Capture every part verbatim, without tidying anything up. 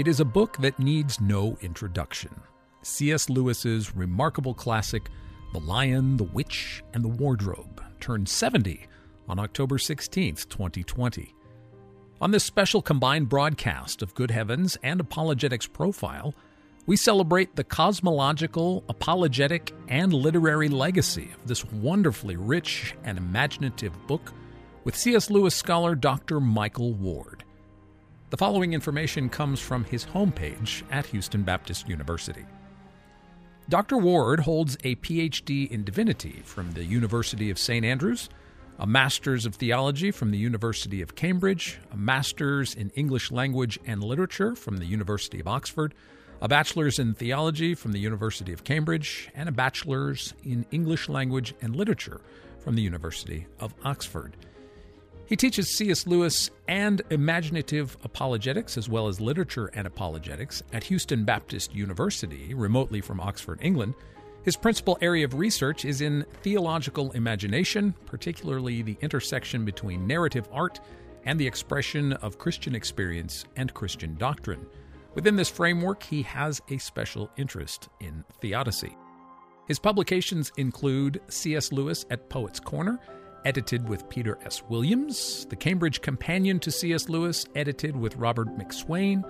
It is a book that needs no introduction. C S. Lewis's remarkable classic, The Lion, the Witch, and the Wardrobe, turned seventy on October sixteenth, twenty twenty. On this special combined broadcast of Good Heavens and Apologetics Profile, we celebrate the cosmological, apologetic, and literary legacy of this wonderfully rich and imaginative book with C S. Lewis scholar Doctor Michael Ward. The following information comes from his homepage at Houston Baptist University. Doctor Ward holds a P H D in Divinity from the University of Saint Andrews, a Master's of Theology from the University of Cambridge, a Master's in English Language and Literature from the University of Oxford, a Bachelor's in Theology from the University of Cambridge, and a Bachelor's in English Language and Literature from the University of Oxford. He teaches C S. Lewis and imaginative apologetics, as well as literature and apologetics, at Houston Baptist University, remotely from Oxford, England. His principal area of research is in theological imagination, particularly the intersection between narrative art and the expression of Christian experience and Christian doctrine. Within this framework, he has a special interest in theodicy. His publications include C S. Lewis at Poets' Corner, edited with Peter S. Williams, The Cambridge Companion to C S. Lewis, edited with Robert McSwain,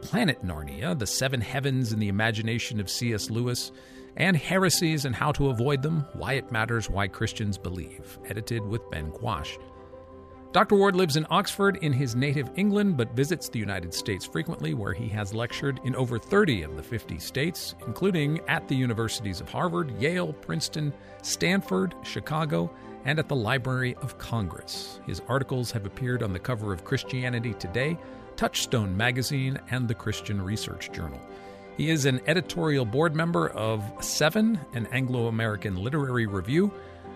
Planet Narnia, The Seven Heavens in the Imagination of C S. Lewis, and Heresies and How to Avoid Them, Why It Matters, Why Christians Believe, edited with Ben Quash. Doctor Ward lives in Oxford in his native England, but visits the United States frequently, where he has lectured in over thirty of the fifty states, including at the universities of Harvard, Yale, Princeton, Stanford, Chicago, and at the Library of Congress. His articles have appeared on the cover of Christianity Today, Touchstone Magazine, and the Christian Research Journal. He is an editorial board member of Seven, an Anglo-American literary review,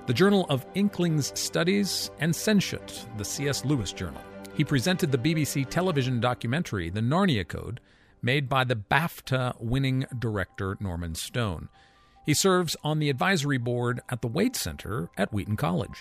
the Journal of Inklings Studies, and Sentient, the C S. Lewis Journal. He presented the B B C television documentary, The Narnia Code, made by the BAFTA-winning director Norman Stone. He serves on the advisory board at the Wade Center at Wheaton College.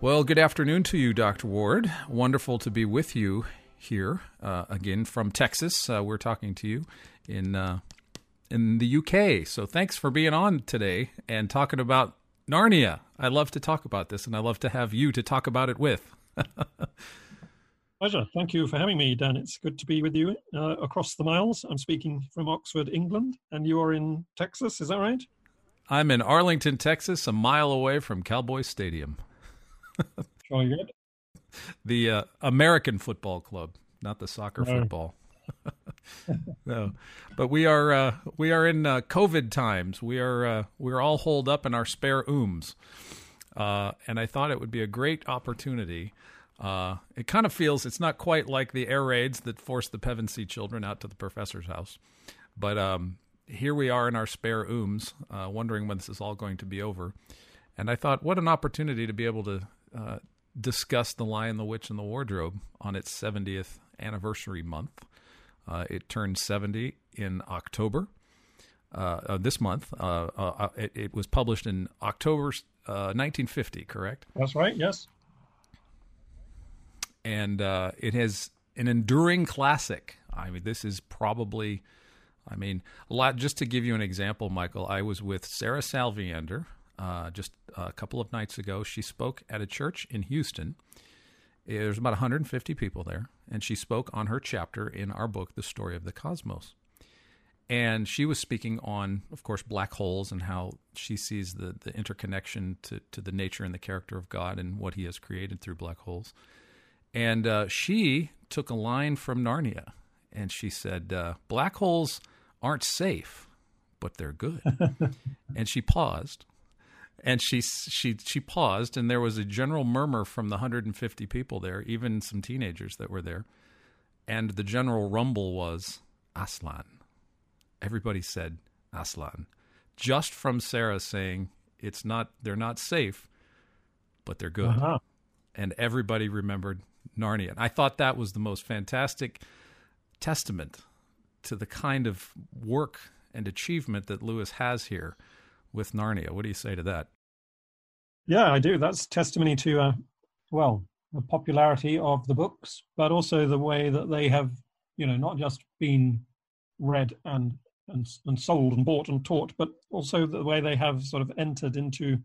Well, good afternoon to you, Doctor Ward. Wonderful to be with you here uh, again from Texas. Uh, we're talking to you in uh, in the U K. So thanks for being on today and talking about Narnia. I love to talk about this, and I love to have you to talk about it with. Pleasure. Thank you for having me, Dan. It's good to be with you uh, across the miles. I'm speaking from Oxford, England, and you are in Texas. Is that right? I'm in Arlington, Texas, a mile away from Cowboys Stadium. Sure, good. The uh, American Football Club, not the soccer no. football. No, but we are uh, we are in uh, COVID times. We are uh, we are all holed up in our spare ooms, uh, and I thought it would be a great opportunity. Uh, it kind of feels it's not quite like the air raids that forced the Pevensey children out to the professor's house, but um, here we are in our spare ooms, uh, wondering when this is all going to be over. And I thought, what an opportunity to be able to uh, discuss The Lion, the Witch, and the Wardrobe on its seventieth anniversary month. Uh, it turned seventy in October uh, uh, this month. Uh, uh, it, it was published in October uh, nineteen fifty, correct? That's right, yes. And uh, it has an enduring classic. I mean, this is probably, I mean, a lot. Just to give you an example, Michael, I was with Sarah Salviander uh, just a couple of nights ago. She spoke at a church in Houston. There's about one hundred fifty people there, and she spoke on her chapter in our book, The Story of the Cosmos. And she was speaking on, of course, black holes and how she sees the, the interconnection to, to the nature and the character of God and what he has created through black holes. And uh, she took a line from Narnia, and she said, uh, black holes aren't safe, but they're good. And she paused. And she she she paused, and there was a general murmur from the one hundred fifty people there, even some teenagers that were there. And the general rumble was, Aslan. Everybody said, Aslan. Just from Sarah saying, it's not they're not safe, but they're good. Uh-huh. And everybody remembered Narnia. And I thought that was the most fantastic testament to the kind of work and achievement that Lewis has here with Narnia. What do you say to that? Yeah, I do. That's testimony to, uh, well, the popularity of the books, but also the way that they have, you know, not just been read and and, and sold and bought and taught, but also the way they have sort of entered into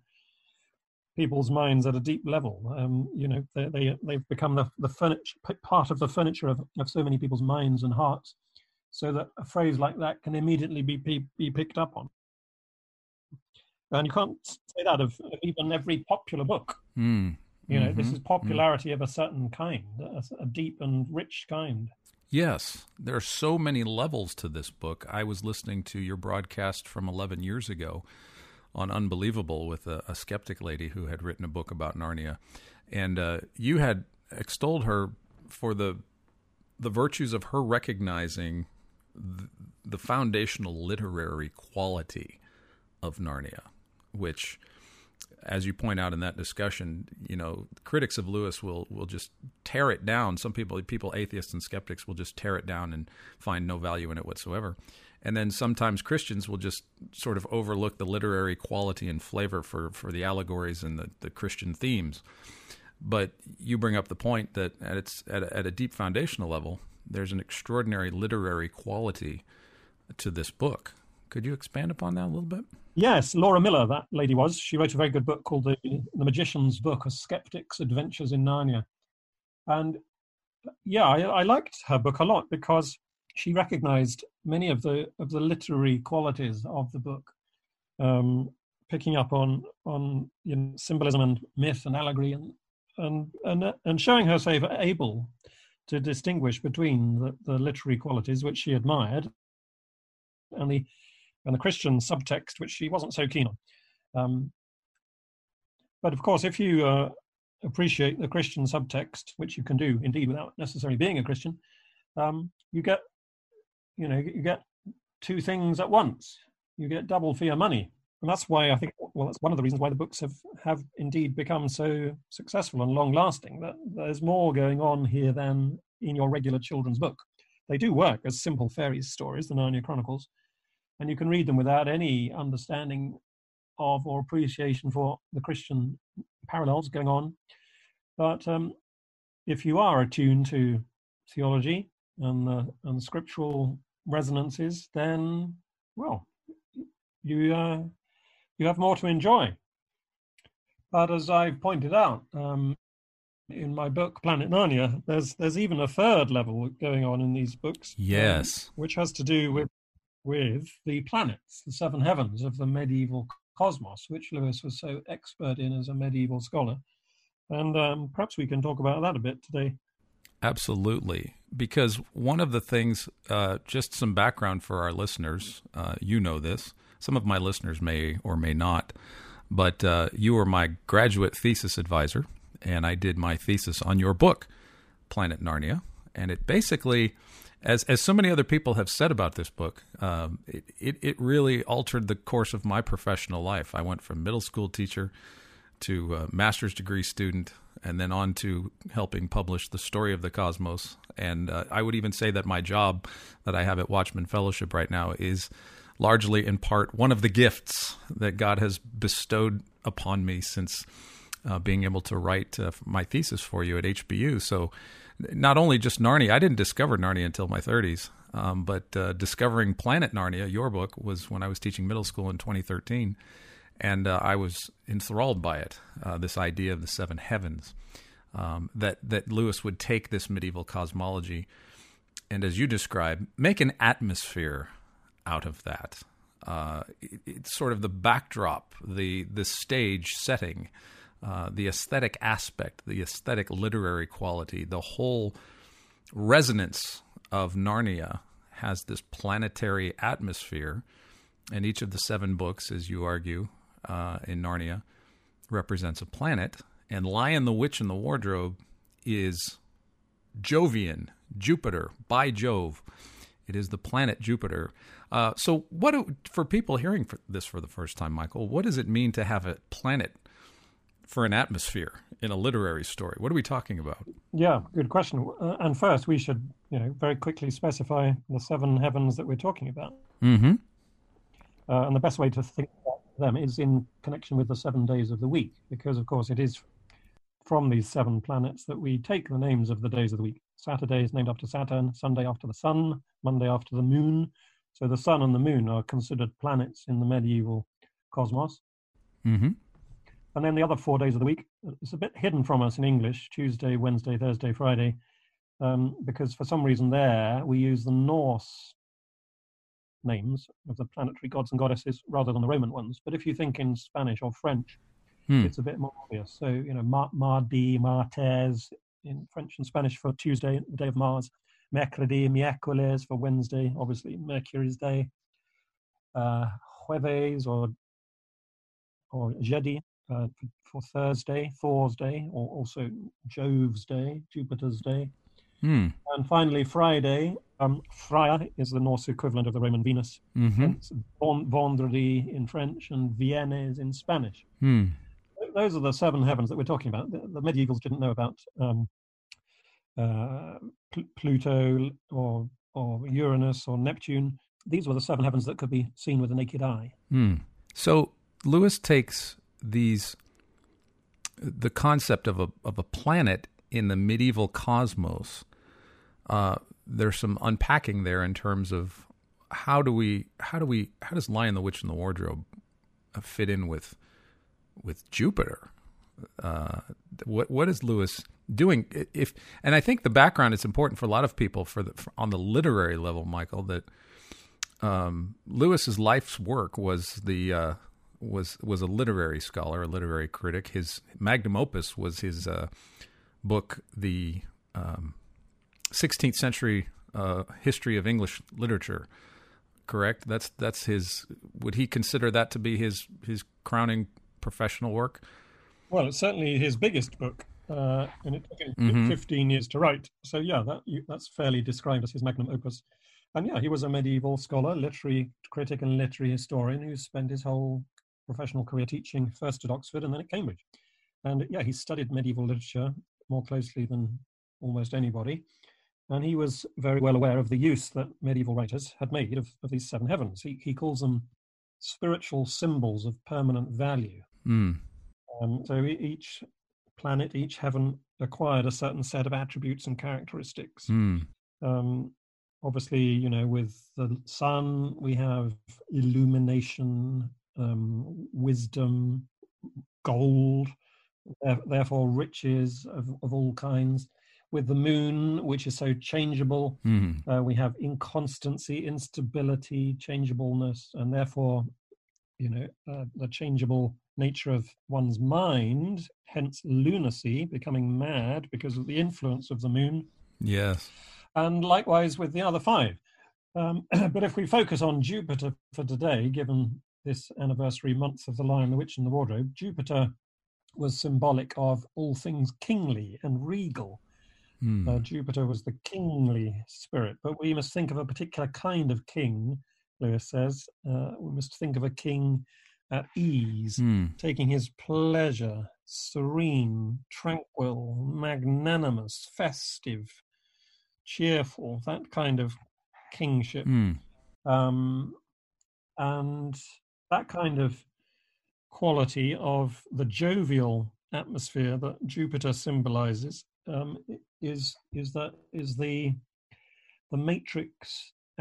people's minds at a deep level. Um, you know, they, they, they've become the, the furniture, part of the furniture of, of so many people's minds and hearts, so that a phrase like that can immediately be be, be picked up on. And you can't say that of, of even every popular book. Mm. You know, mm-hmm. This is popularity mm. of a certain kind, a, a deep and rich kind. Yes, there are so many levels to this book. I was listening to your broadcast from eleven years ago on Unbelievable with a, a skeptic lady who had written a book about Narnia. And uh, you had extolled her for the the virtues of her recognizing the, the foundational literary quality of Narnia, which, as you point out in that discussion, you know, critics of Lewis will, will just tear it down. Some people, people, atheists and skeptics will just tear it down and find no value in it whatsoever. And then sometimes Christians will just sort of overlook the literary quality and flavor for, for the allegories and the, the Christian themes. But you bring up the point that at its at a, at a deep foundational level, there's an extraordinary literary quality to this book. Could you expand upon that a little bit? Yes, Laura Miller, that lady was. She wrote a very good book called The, the Magician's Book, A Skeptic's Adventures in Narnia. And yeah, I, I liked her book a lot because she recognized many of the of the literary qualities of the book, um, picking up on on you know, symbolism and myth and allegory and and and, and showing herself able to distinguish between the, the literary qualities which she admired and the and the Christian subtext, which she wasn't so keen on. Um, but of course, if you uh, appreciate the Christian subtext, which you can do indeed without necessarily being a Christian, um, you get, you know, you get two things at once. You get double for your money. And that's why I think, well, that's one of the reasons why the books have, have indeed become so successful and long lasting, that there's more going on here than in your regular children's book. They do work as simple fairy stories, the Narnia Chronicles, and you can read them without any understanding of or appreciation for the Christian parallels going on. But um, if you are attuned to theology and the, and the scriptural resonances, then, well, you uh, you have more to enjoy. But as I've pointed out um, in my book, Planet Narnia, there's there's even a third level going on in these books. Yes, um, which has to do with with the planets, the seven heavens of the medieval cosmos, which Lewis was so expert in as a medieval scholar. And um, perhaps we can talk about that a bit today. Absolutely. Because one of the things, uh, just some background for our listeners, uh, you know this, some of my listeners may or may not, but uh, you were my graduate thesis advisor, and I did my thesis on your book, Planet Narnia, and it basically... As as so many other people have said about this book, um, it, it, it really altered the course of my professional life. I went from middle school teacher to a master's degree student, and then on to helping publish The Story of the Cosmos. And uh, I would even say that my job that I have at Watchman Fellowship right now is largely in part one of the gifts that God has bestowed upon me since uh, being able to write uh, my thesis for you at H B U. So... Not only just Narnia, I didn't discover Narnia until my thirties, um, but uh, discovering Planet Narnia, your book, was when I was teaching middle school in twenty thirteen, and uh, I was enthralled by it, uh, this idea of the seven heavens, um, that, that Lewis would take this medieval cosmology and, as you describe, make an atmosphere out of that. Uh, it, it's sort of the backdrop, the the stage setting, Uh, the aesthetic aspect, the aesthetic literary quality, the whole resonance of Narnia has this planetary atmosphere. And each of the seven books, as you argue, uh, in Narnia represents a planet. And Lion, the Witch, and the Wardrobe is Jovian, Jupiter, by Jove. It is the planet Jupiter. Uh, so what do, for people hearing for this for the first time, Michael, what does it mean to have a planet for an atmosphere in a literary story? What are we talking about? Yeah, good question. Uh, and first, we should, you know, very quickly specify the seven heavens that we're talking about. Mm-hmm. Uh, and the best way to think about them is in connection with the seven days of the week, because of course it is from these seven planets that we take the names of the days of the week. Saturday is named after Saturn, Sunday after the sun, Monday after the moon. So the sun and the moon are considered planets in the medieval cosmos. Mm-hmm. And then the other four days of the week, it's a bit hidden from us in English, Tuesday, Wednesday, Thursday, Friday, um, because for some reason there we use the Norse names of the planetary gods and goddesses rather than the Roman ones. But if you think in Spanish or French, hmm. it's a bit more obvious. So, you know, Mar- Mardi, Martes in French and Spanish for Tuesday, the day of Mars, Mercredi, Miércoles for Wednesday, obviously Mercury's day, uh, Jueves or or Jeudi uh, for Thursday, Thor's day, or also Jove's day, Jupiter's day. Hmm. And finally, Friday, um, Freya is the Norse equivalent of the Roman Venus. Mm-hmm. It's Vendredi in French and Viennes in Spanish. Hmm. Those are the seven heavens that we're talking about. The, the medievals didn't know about um, uh, Pl- Pluto or, or Uranus or Neptune. These were the seven heavens that could be seen with the naked eye. Hmm. So Lewis takes these, the concept of a of a planet in the medieval cosmos. Uh, there's some unpacking there in terms of how do we, how do we, how does Lion, the Witch, and the Wardrobe fit in with with Jupiter? Uh, what what is Lewis doing? If and I think the background is important for a lot of people for, the, for on the literary level, Michael. That um, Lewis's life's work was the uh, was was a literary scholar, a literary critic. His magnum opus was his uh, book, the Um, sixteenth century uh, history of English literature, correct? That's that's his. Would he consider that to be his his crowning professional work? Well, it's certainly his biggest book, uh, and it took him mm-hmm. fifteen years to write. So yeah, that that's fairly described as his magnum opus. And yeah, he was a medieval scholar, literary critic, and literary historian who spent his whole professional career teaching first at Oxford and then at Cambridge. And yeah, he studied medieval literature more closely than almost anybody. And he was very well aware of the use that medieval writers had made of, of these seven heavens. He, he calls them spiritual symbols of permanent value. Mm. Um, so each planet, each heaven acquired a certain set of attributes and characteristics. Mm. Um, obviously, you know, with the sun, we have illumination, um, wisdom, gold, therefore riches of, of all kinds. With the moon, which is so changeable, mm. uh, we have inconstancy, instability, changeableness, and therefore, you know, uh, the changeable nature of one's mind, hence lunacy, becoming mad because of the influence of the moon. Yes. And likewise with the other five. Um, but if we focus on Jupiter for today, given this anniversary month of the Lion, the Witch, and the Wardrobe, Jupiter was symbolic of all things kingly and regal. Mm. Uh, Jupiter was the kingly spirit, but we must think of a particular kind of king, Lewis says. Uh, we must think of a king at ease, mm. taking his pleasure, serene, tranquil, magnanimous, festive, cheerful, that kind of kingship. Mm. Um, and that kind of quality of the jovial atmosphere that Jupiter symbolizes Um, is is that is the the matrix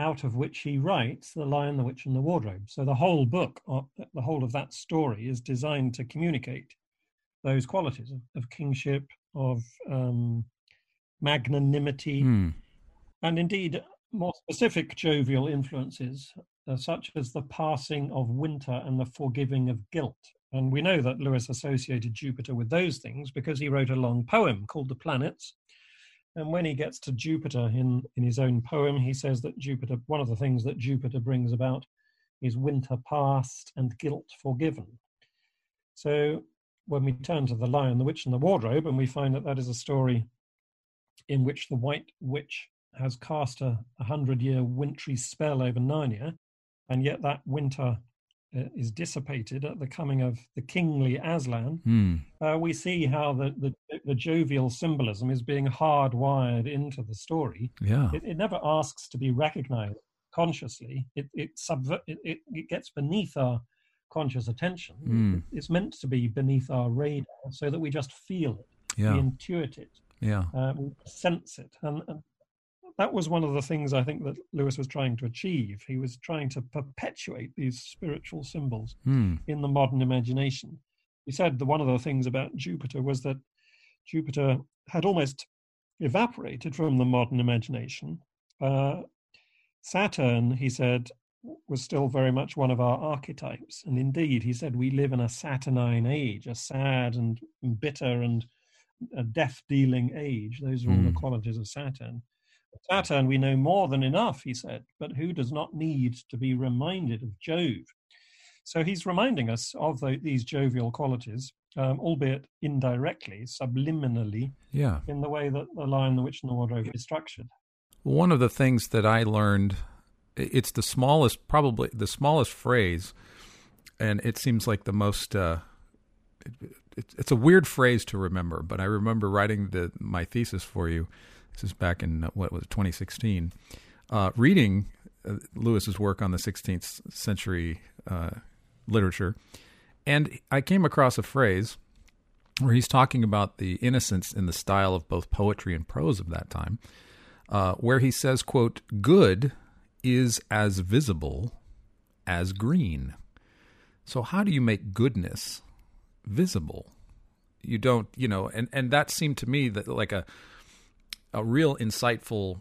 out of which he writes The Lion, the Witch, and the Wardrobe. So the whole book, the whole of that story, is designed to communicate those qualities of, of kingship, of um, magnanimity, mm. and indeed more specific jovial influences, uh, such as the passing of winter and the forgiving of guilt. And we know that Lewis associated Jupiter with those things because he wrote a long poem called The Planets. And when he gets to Jupiter in, in his own poem, he says that Jupiter, one of the things that Jupiter brings about is winter past and guilt forgiven. So when we turn to The Lion, the Witch, and the Wardrobe, and we find that that is a story in which the White Witch has cast a hundred-year wintry spell over Narnia, and yet that winter is dissipated at the coming of the kingly Aslan. Mm. Uh, we see how the, the, the jovial symbolism is being hardwired into the story. Yeah, it, it never asks to be recognized consciously. It it, subver- it, it it gets beneath our conscious attention. Mm. It's meant to be beneath our radar so that we just feel it, yeah. we intuit it, yeah. uh, we sense it. And, and that was one of the things I think that Lewis was trying to achieve. He was trying to perpetuate these spiritual symbols mm. in the modern imagination. He said that one of the things about Jupiter was that Jupiter had almost evaporated from the modern imagination. Uh, Saturn, he said, was still very much one of our archetypes. And indeed, he said, we live in a Saturnine age, a sad and bitter and a death-dealing age. Those are all mm. the qualities of Saturn. Saturn, we know more than enough, he said, but who does not need to be reminded of Jove? So he's reminding us of the, these jovial qualities, um, albeit indirectly, subliminally, yeah. in the way that The Lion, the Witch, and the Wardrobe is structured. One of the things that I learned, it's the smallest, probably the smallest phrase, and it seems like the most, uh, it, it's a weird phrase to remember, but I remember writing the, my thesis for you. This is back in, what was it, twenty sixteen, uh, reading uh, Lewis's work on the sixteenth century uh, literature. And I came across a phrase where he's talking about the innocence in the style of both poetry and prose of that time, uh, where he says, quote, good is as visible as green. So how do you make goodness visible? You don't, you know, and, and that seemed to me that like a, a real insightful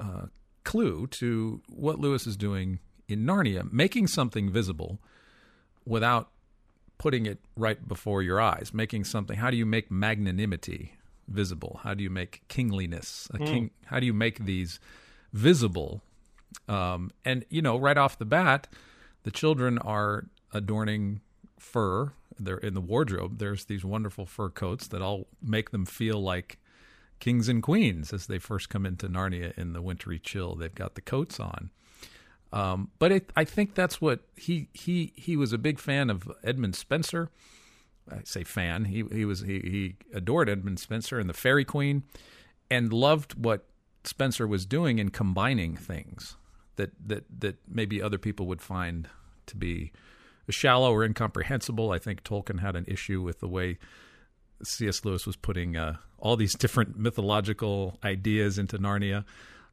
uh, clue to what Lewis is doing in Narnia, making something visible without putting it right before your eyes, making something. How do you make magnanimity visible? How do you make kingliness? A king, mm. How do you make these visible? Um, and, you know, right off the bat, the children are adorning fur. They're in the wardrobe. There's these wonderful fur coats that all make them feel like kings and queens as they first come into Narnia in the wintry chill. They've got the coats on. Um, but it, I think that's what he, he, he was a big fan of Edmund Spenser. I say fan. He, he was, he, he adored Edmund Spenser and the Fairy Queen, and loved what Spenser was doing in combining things that, that, that maybe other people would find to be shallow or incomprehensible. I think Tolkien had an issue with the way C S. Lewis was putting uh, all these different mythological ideas into Narnia.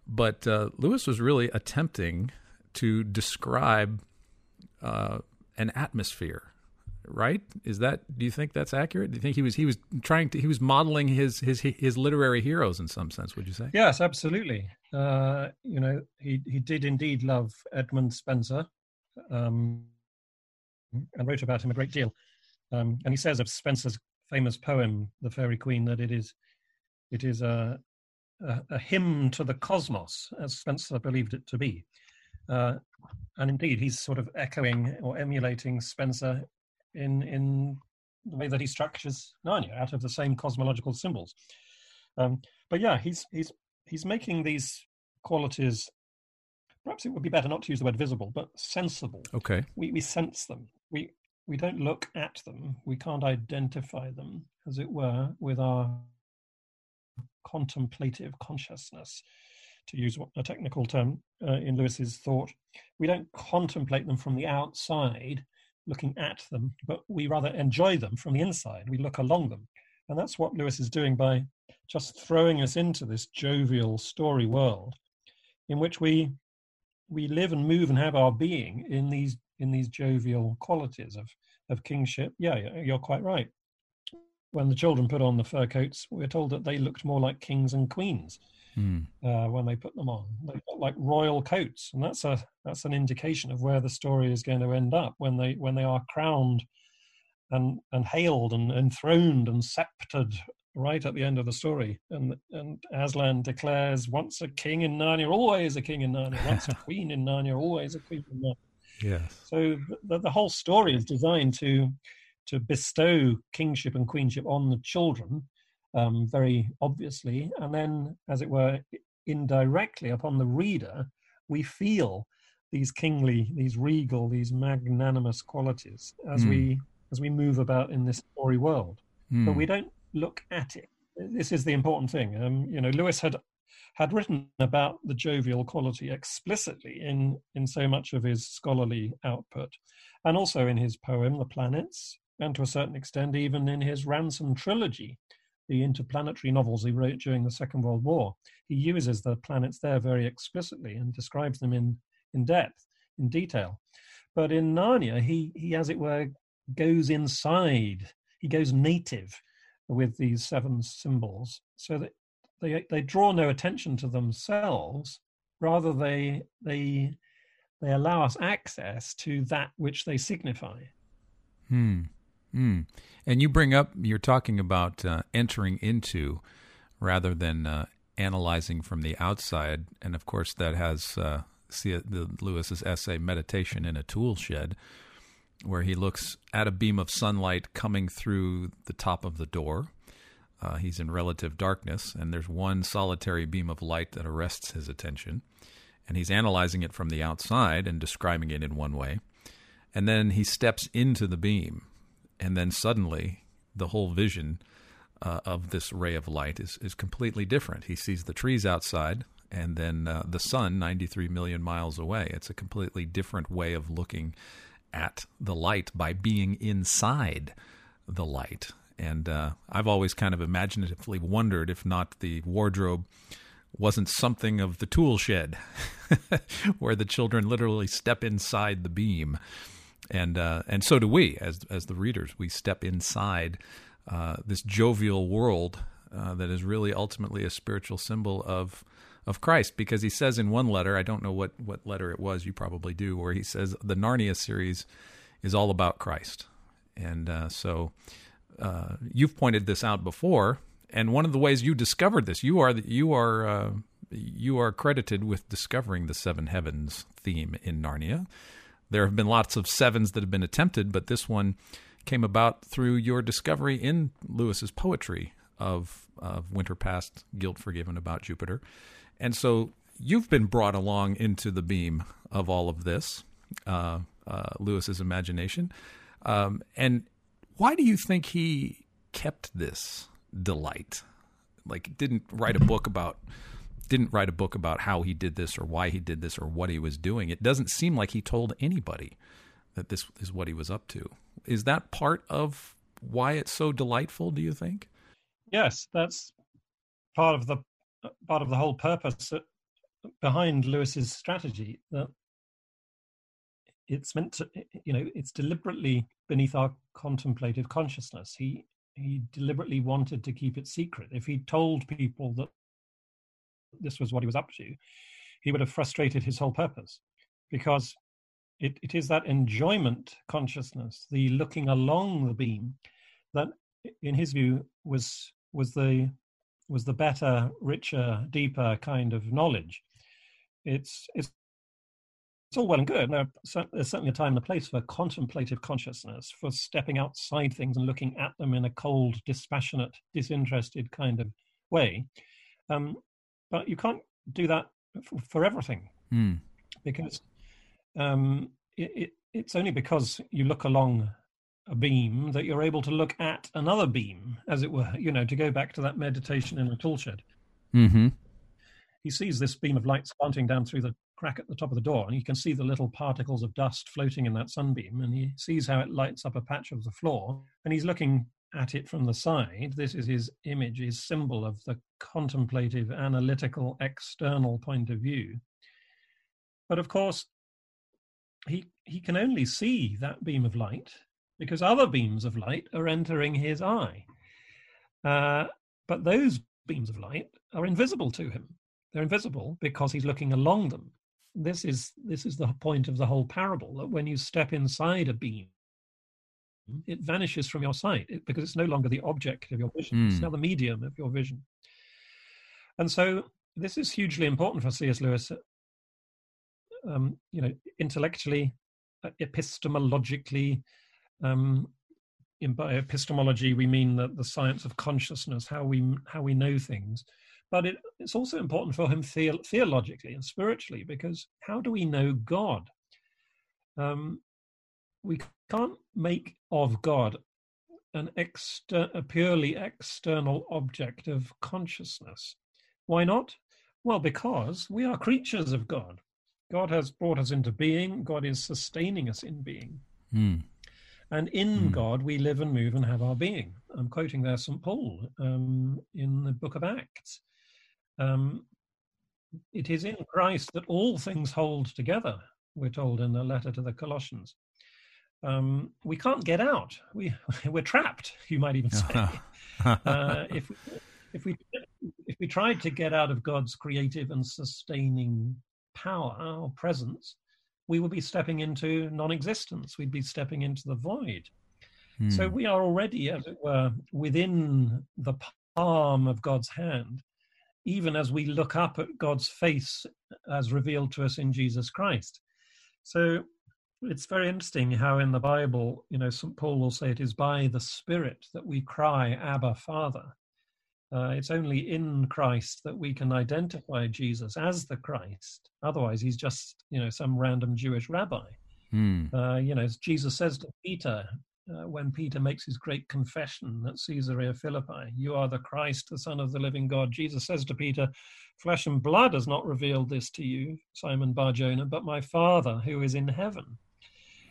But uh, Lewis was really attempting to describe uh, an atmosphere, right? Is that, do you think that's accurate? Do you think he was he was trying to, he was modeling his his his literary heroes in some sense, would you say? Yes, absolutely. Uh, you know, he, he did indeed love Edmund Spenser um, and wrote about him a great deal. Um, and he says of Spenser's famous poem, The Fairy Queen, that it is it is a, a, a hymn to the cosmos, as Spenser believed it to be. Uh, and indeed, he's sort of echoing or emulating Spenser in, in the way that he structures Narnia out of the same cosmological symbols. Um, but yeah, he's he's he's making these qualities, perhaps it would be better not to use the word visible, but sensible. Okay. We, we sense them. We We don't look at them. We can't identify them, as it were, with our contemplative consciousness, to use a technical term uh, in Lewis's thought. We don't contemplate them from the outside, looking at them, but we rather enjoy them from the inside. We look along them. And that's what Lewis is doing by just throwing us into this jovial story world in which we we live and move and have our being in these in these jovial qualities of, of kingship. Yeah, you're quite right. When the children put on the fur coats, we're told that they looked more like kings and queens mm. uh, when they put them on. They looked like royal coats, and that's a that's an indication of where the story is going to end up when they when they are crowned and and hailed and enthroned and sceptered right at the end of the story. And and Aslan declares, once a king in Narnia, always a king in Narnia. Once a queen in Narnia, always a queen in Narnia. Yes. So the, the whole story is designed to to bestow kingship and queenship on the children, um, very obviously, and then, as it were, indirectly upon the reader, we feel these kingly, these regal, these magnanimous qualities as mm. we as we move about in this story world. Mm. But we don't look at it. This is the important thing. Um, you know, Lewis had had written about the jovial quality explicitly in, in so much of his scholarly output, and also in his poem, The Planets, and to a certain extent even in his Ransom trilogy, the interplanetary novels he wrote during the Second World War. He uses the planets there very explicitly and describes them in, in depth, in detail. But in Narnia, he, he, as it were, goes inside. He goes native with these seven symbols, so that they they draw no attention to themselves. Rather, they they they allow us access to that which they signify. Hmm. Hmm. And you bring up, you're talking about uh, entering into rather than uh, analyzing from the outside. And of course, that has uh, C- the Lewis's essay, Meditation in a Tool Shed, where he looks at a beam of sunlight coming through the top of the door. Uh, he's in relative darkness, and there's one solitary beam of light that arrests his attention. And he's analyzing it from the outside and describing it in one way. And then he steps into the beam. And then suddenly the whole vision uh, of this ray of light is, is completely different. He sees the trees outside and then uh, the sun ninety-three million miles away. It's a completely different way of looking at the light by being inside the light. And uh, I've always kind of imaginatively wondered if not the wardrobe wasn't something of the tool shed where the children literally step inside the beam. And uh, and so do we, as as the readers. We step inside uh, this jovial world uh, that is really ultimately a spiritual symbol of of Christ. Because he says in one letter, I don't know what, what letter it was, you probably do, where he says the Narnia series is all about Christ. And uh, so uh, you've pointed this out before, and one of the ways you discovered this, you are you are uh, you are credited with discovering the seven heavens theme in Narnia. There have been lots of sevens that have been attempted, but this one came about through your discovery in Lewis's poetry of, of Winter Past, Guilt Forgiven, about Jupiter. And so you've been brought along into the beam of all of this, uh, uh, Lewis's imagination. Um, and why do you think he kept this delight? Like, didn't write a book about... didn't write a book about how he did this or why he did this or what he was doing. It doesn't seem like he told anybody that this is what he was up to. Is that part of why it's so delightful, do you think? Yes, that's part of the part of the whole purpose behind Lewis's strategy, that it's meant to, you know, it's deliberately beneath our contemplative consciousness. He he deliberately wanted to keep it secret. If he told people that this was what he was up to, he would have frustrated his whole purpose, because it, it is that enjoyment consciousness, the looking along the beam, that in his view was was the was the better, richer, deeper kind of knowledge. It's it's it's all well and good. Now, there's certainly a time and a place for contemplative consciousness, for stepping outside things and looking at them in a cold, dispassionate, disinterested kind of way. Um, But you can't do that for everything, mm. because um, it, it, it's only because you look along a beam that you're able to look at another beam, as it were, you know, to go back to that meditation in a tool shed. Mm-hmm. He sees this beam of light slanting down through the crack at the top of the door, and you can see the little particles of dust floating in that sunbeam, and he sees how it lights up a patch of the floor, and he's looking at it from the side. This is his image, his symbol of the contemplative, analytical, external point of view. But of course, he he can only see that beam of light because other beams of light are entering his eye. Uh, but those beams of light are invisible to him. They're invisible because he's looking along them. This is this is the point of the whole parable, that when you step inside a beam, it vanishes from your sight because it's no longer the object of your vision. Mm. It's now the medium of your vision. And so this is hugely important for C S. Lewis, um, you know, intellectually, epistemologically. Um, in, by epistemology, we mean that the science of consciousness, how we how we know things. But it, it's also important for him the- theologically and spiritually, because how do we know God? Um, we can't make of God an exter- a purely external object of consciousness. Why not? Well, because we are creatures of God. God has brought us into being. God is sustaining us in being. Mm. And in mm. God, we live and move and have our being. I'm quoting there Saint Paul um, in the book of Acts. Um, it is in Christ that all things hold together, we're told in the letter to the Colossians. Um, we can't get out. We, we're trapped, you might even say. uh, if, if, we, if we tried to get out of God's creative and sustaining power, our presence, we would be stepping into non-existence. We'd be stepping into the void. Hmm. So we are already, as it were, within the palm of God's hand, even as we look up at God's face as revealed to us in Jesus Christ. So it's very interesting how in the Bible, you know, Saint Paul will say it is by the Spirit that we cry, Abba, Father. Uh, it's only in Christ that we can identify Jesus as the Christ. Otherwise, he's just, you know, some random Jewish rabbi. Mm. Uh, you know, Jesus says to Peter, uh, when Peter makes his great confession at Caesarea Philippi, you are the Christ, the Son of the living God. Jesus says to Peter, flesh and blood has not revealed this to you, Simon Bar-Jonah, but my Father who is in heaven.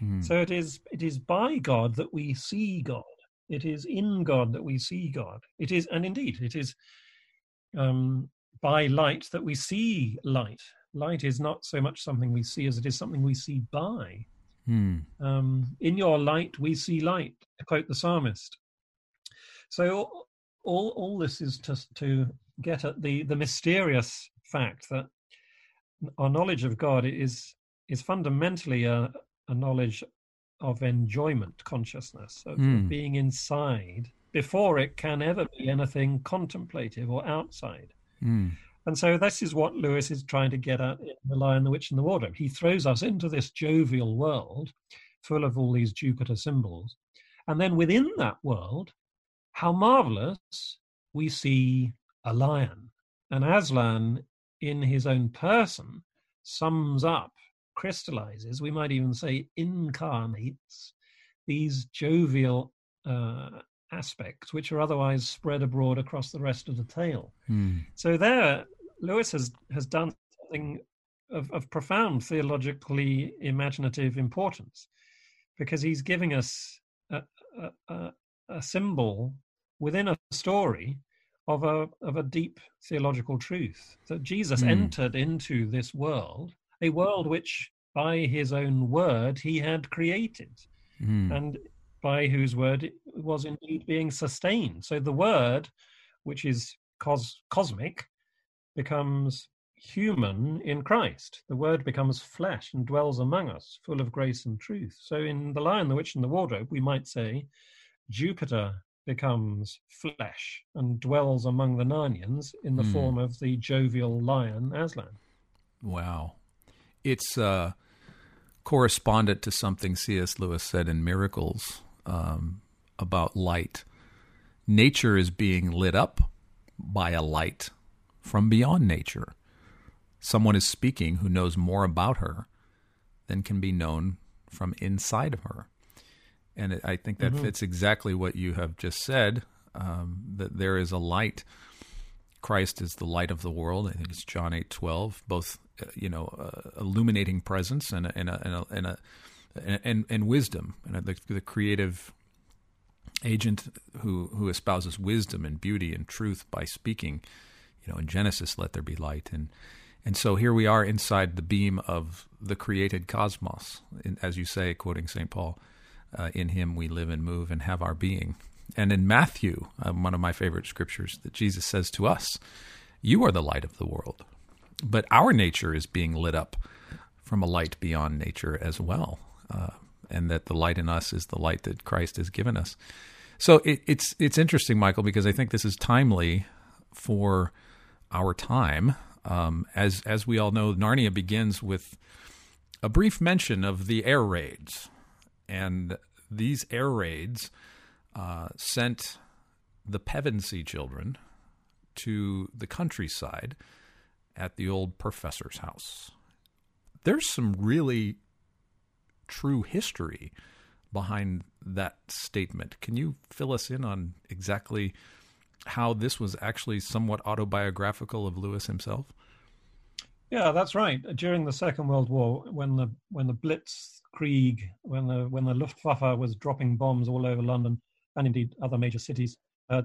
Mm. So it is, it is by God that we see God. It is in God that we see God. It is, and indeed, it is um, by light that we see light. Light is not so much something we see as it is something we see by. Hmm. Um, in your light, we see light, to quote the psalmist. So all all this is to, to get at the, the mysterious fact that our knowledge of God is is fundamentally a, a knowledge of enjoyment consciousness, of mm. being inside before it can ever be anything contemplative or outside. Mm. And so this is what Lewis is trying to get at in The Lion, the Witch, and the Wardrobe. He throws us into this jovial world full of all these Jupiter symbols. And then within that world, how marvelous, we see a lion. And Aslan, in his own person, sums up, crystallizes, we might even say incarnates, these jovial uh, aspects which are otherwise spread abroad across the rest of the tale. Mm. So there, Lewis has, has done something of, of profound theologically imaginative importance, because he's giving us a, a, a symbol within a story of a, of a deep theological truth, that Jesus mm. entered into this world, a world which by his own word he had created mm. and by whose word it was indeed being sustained. So the word, which is cos- cosmic, becomes human in Christ. The word becomes flesh and dwells among us, full of grace and truth. So in The Lion, the Witch, and the Wardrobe, we might say Jupiter becomes flesh and dwells among the Narnians in the mm. form of the jovial lion Aslan. Wow. It's uh, correspondent to something C S. Lewis said in Miracles um, about light. Nature is being lit up by a light from beyond nature. Someone is speaking who knows more about her than can be known from inside of her. And I think that mm-hmm. fits exactly what you have just said, um, that there is a light. Christ is the light of the world. I think it's John eight twelve, both... you know, uh, illuminating presence and and and and a, and, and wisdom, and the, the creative agent who who espouses wisdom and beauty and truth by speaking. You know, in Genesis, let there be light, and and so here we are inside the beam of the created cosmos, and as you say, quoting Saint Paul, uh, in Him we live and move and have our being. And in Matthew, uh, one of my favorite scriptures, that Jesus says to us, "You are the light of the world." But our nature is being lit up from a light beyond nature as well, uh, and that the light in us is the light that Christ has given us. So it, it's it's interesting, Michael, because I think this is timely for our time. Um, as as we all know, Narnia begins with a brief mention of the air raids, and these air raids uh, sent the Pevensey children to the countryside at the old professor's house. There's some really true history behind that statement. Can you fill us in on exactly how this was actually somewhat autobiographical of Lewis himself? Yeah, that's right. During the Second World War, when the when the Blitzkrieg, when the when the Luftwaffe was dropping bombs all over London and indeed other major cities, uh,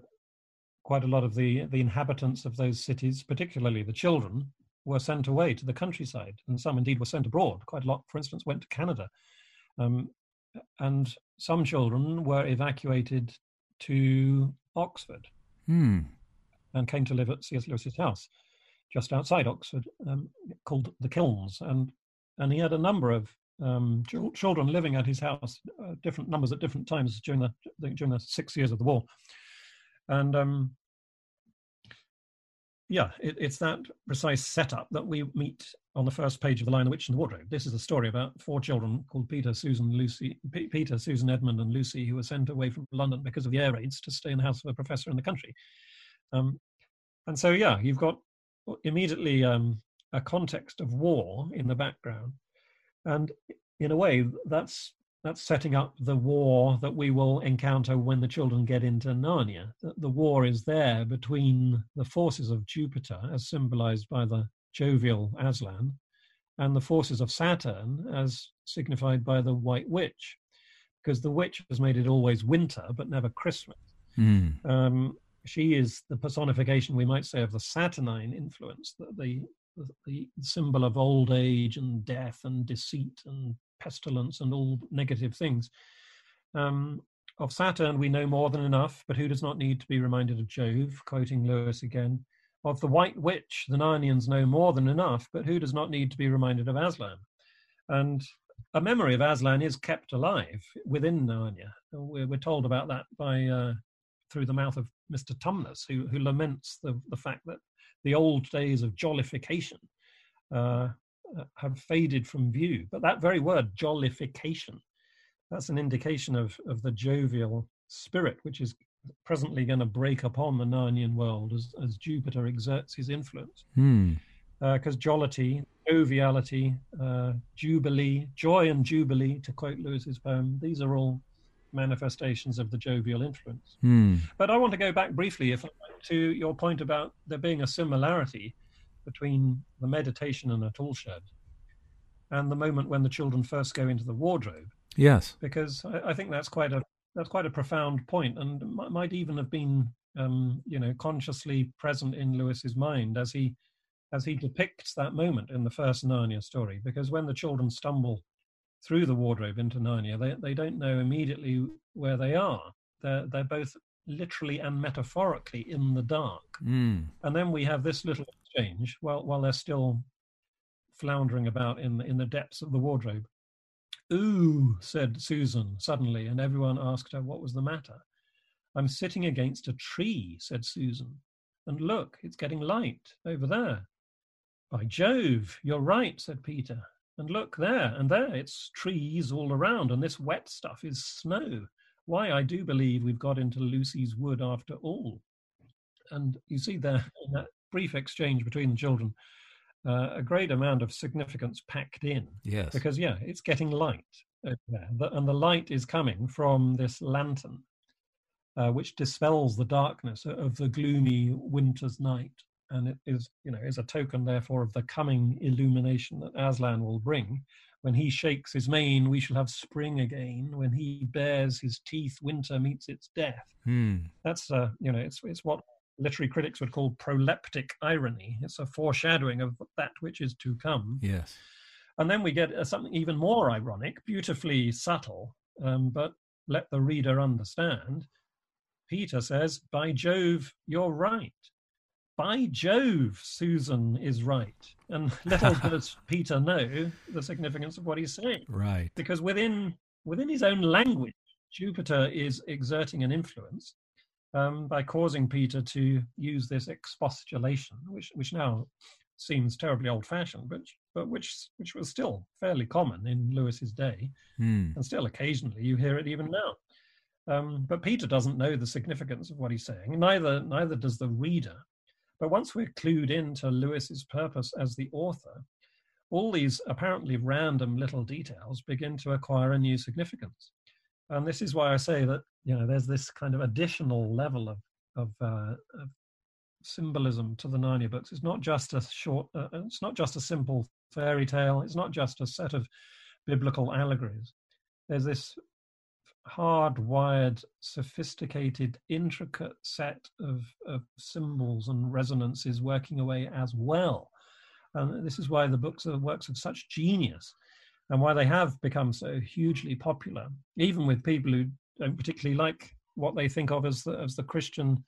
quite a lot of the the inhabitants of those cities, particularly the children, were sent away to the countryside, and some indeed were sent abroad. Quite a lot, for instance, went to Canada, um, and some children were evacuated to Oxford hmm. and came to live at C S. Lewis's house, just outside Oxford, um, called the Kilns, and and he had a number of um, ch- children living at his house, uh, different numbers at different times during the during the six years of the war, and um, yeah, it, it's that precise setup that we meet on the first page of The Lion, the Witch, and the Wardrobe. This is a story about four children called Peter, Susan, Lucy, P- Peter, Susan, Edmund, and Lucy, who were sent away from London because of the air raids to stay in the house of a professor in the country, um, and so yeah, you've got immediately um, a context of war in the background, and in a way that's that's setting up the war that we will encounter when the children get into Narnia. The, the war is there between the forces of Jupiter, as symbolized by the jovial Aslan, and the forces of Saturn, as signified by the White Witch, because the witch has made it always winter but never Christmas. Mm. Um, she is the personification, we might say, of the Saturnine influence, the, the the symbol of old age and death and deceit and pestilence and all negative things. Um, of Saturn we know more than enough, but who does not need to be reminded of Jove, quoting Lewis again. Of the White Witch, the Narnians know more than enough, but who does not need to be reminded of Aslan? And a memory of Aslan is kept alive within Narnia. We're, we're told about that by... Uh, through the mouth of Mister Tumnus, who, who laments the, the fact that the old days of jollification uh, have faded from view. But that very word, jollification, that's an indication of, of the jovial spirit, which is presently going to break upon the Narnian world as, as Jupiter exerts his influence. Hmm. Because uh, jollity, joviality, uh, jubilee, joy and jubilee, to quote Lewis's poem, these are all manifestations of the jovial influence. Hmm. But I want to go back briefly, if I like, to your point about there being a similarity between the meditation in a tool shed and the moment when the children first go into the wardrobe. Yes, because I, I think that's quite a that's quite a profound point, and m- might even have been um, you know consciously present in Lewis's mind as he as he depicts that moment in the first Narnia story. Because when the children stumble through the wardrobe into Narnia, they they don't know immediately where they are. They're, they're both literally and metaphorically in the dark. Mm. And then we have this little exchange while while they're still floundering about in in the depths of the wardrobe. "Ooh," said Susan suddenly, and everyone asked her what was the matter. "I'm sitting against a tree," said Susan. "And look, it's getting light over there." "By Jove, you're right," said Peter. "And look there, and there, it's trees all around, and this wet stuff is snow. Why, I do believe we've got into Lucy's wood after all." And you see there, in that brief exchange between the children, uh, a great amount of significance packed in. Yes. Because, yeah, it's getting light over there, and the light is coming from this lantern, uh, which dispels the darkness of the gloomy winter's night. And it is, you know, is a token, therefore, of the coming illumination that Aslan will bring. When he shakes his mane, we shall have spring again. When he bares his teeth, winter meets its death. Hmm. That's, uh, you know, it's it's what literary critics would call proleptic irony. It's a foreshadowing of that which is to come. Yes. And then we get uh, something even more ironic, beautifully subtle, um, but let the reader understand. Peter says, "By Jove, you're right." "By Jove, Susan is right." And little does Peter know the significance of what he's saying. Right. Because within within his own language, Jupiter is exerting an influence um, by causing Peter to use this expostulation, which which now seems terribly old-fashioned, but but which which was still fairly common in Lewis's day, mm. and still occasionally you hear it even now. Um, but Peter doesn't know the significance of what he's saying. Neither neither does the reader. But once we're clued into Lewis's purpose as the author, all these apparently random little details begin to acquire a new significance. And this is why I say that, you know, there's this kind of additional level of of, uh, of symbolism to the Narnia books. It's not just a short, uh, it's not just a simple fairy tale. It's not just a set of biblical allegories. There's this hardwired, sophisticated, intricate set of, of symbols and resonances working away as well. And this is why the books are works of such genius and why they have become so hugely popular, even with people who don't particularly like what they think of as the, as the Christian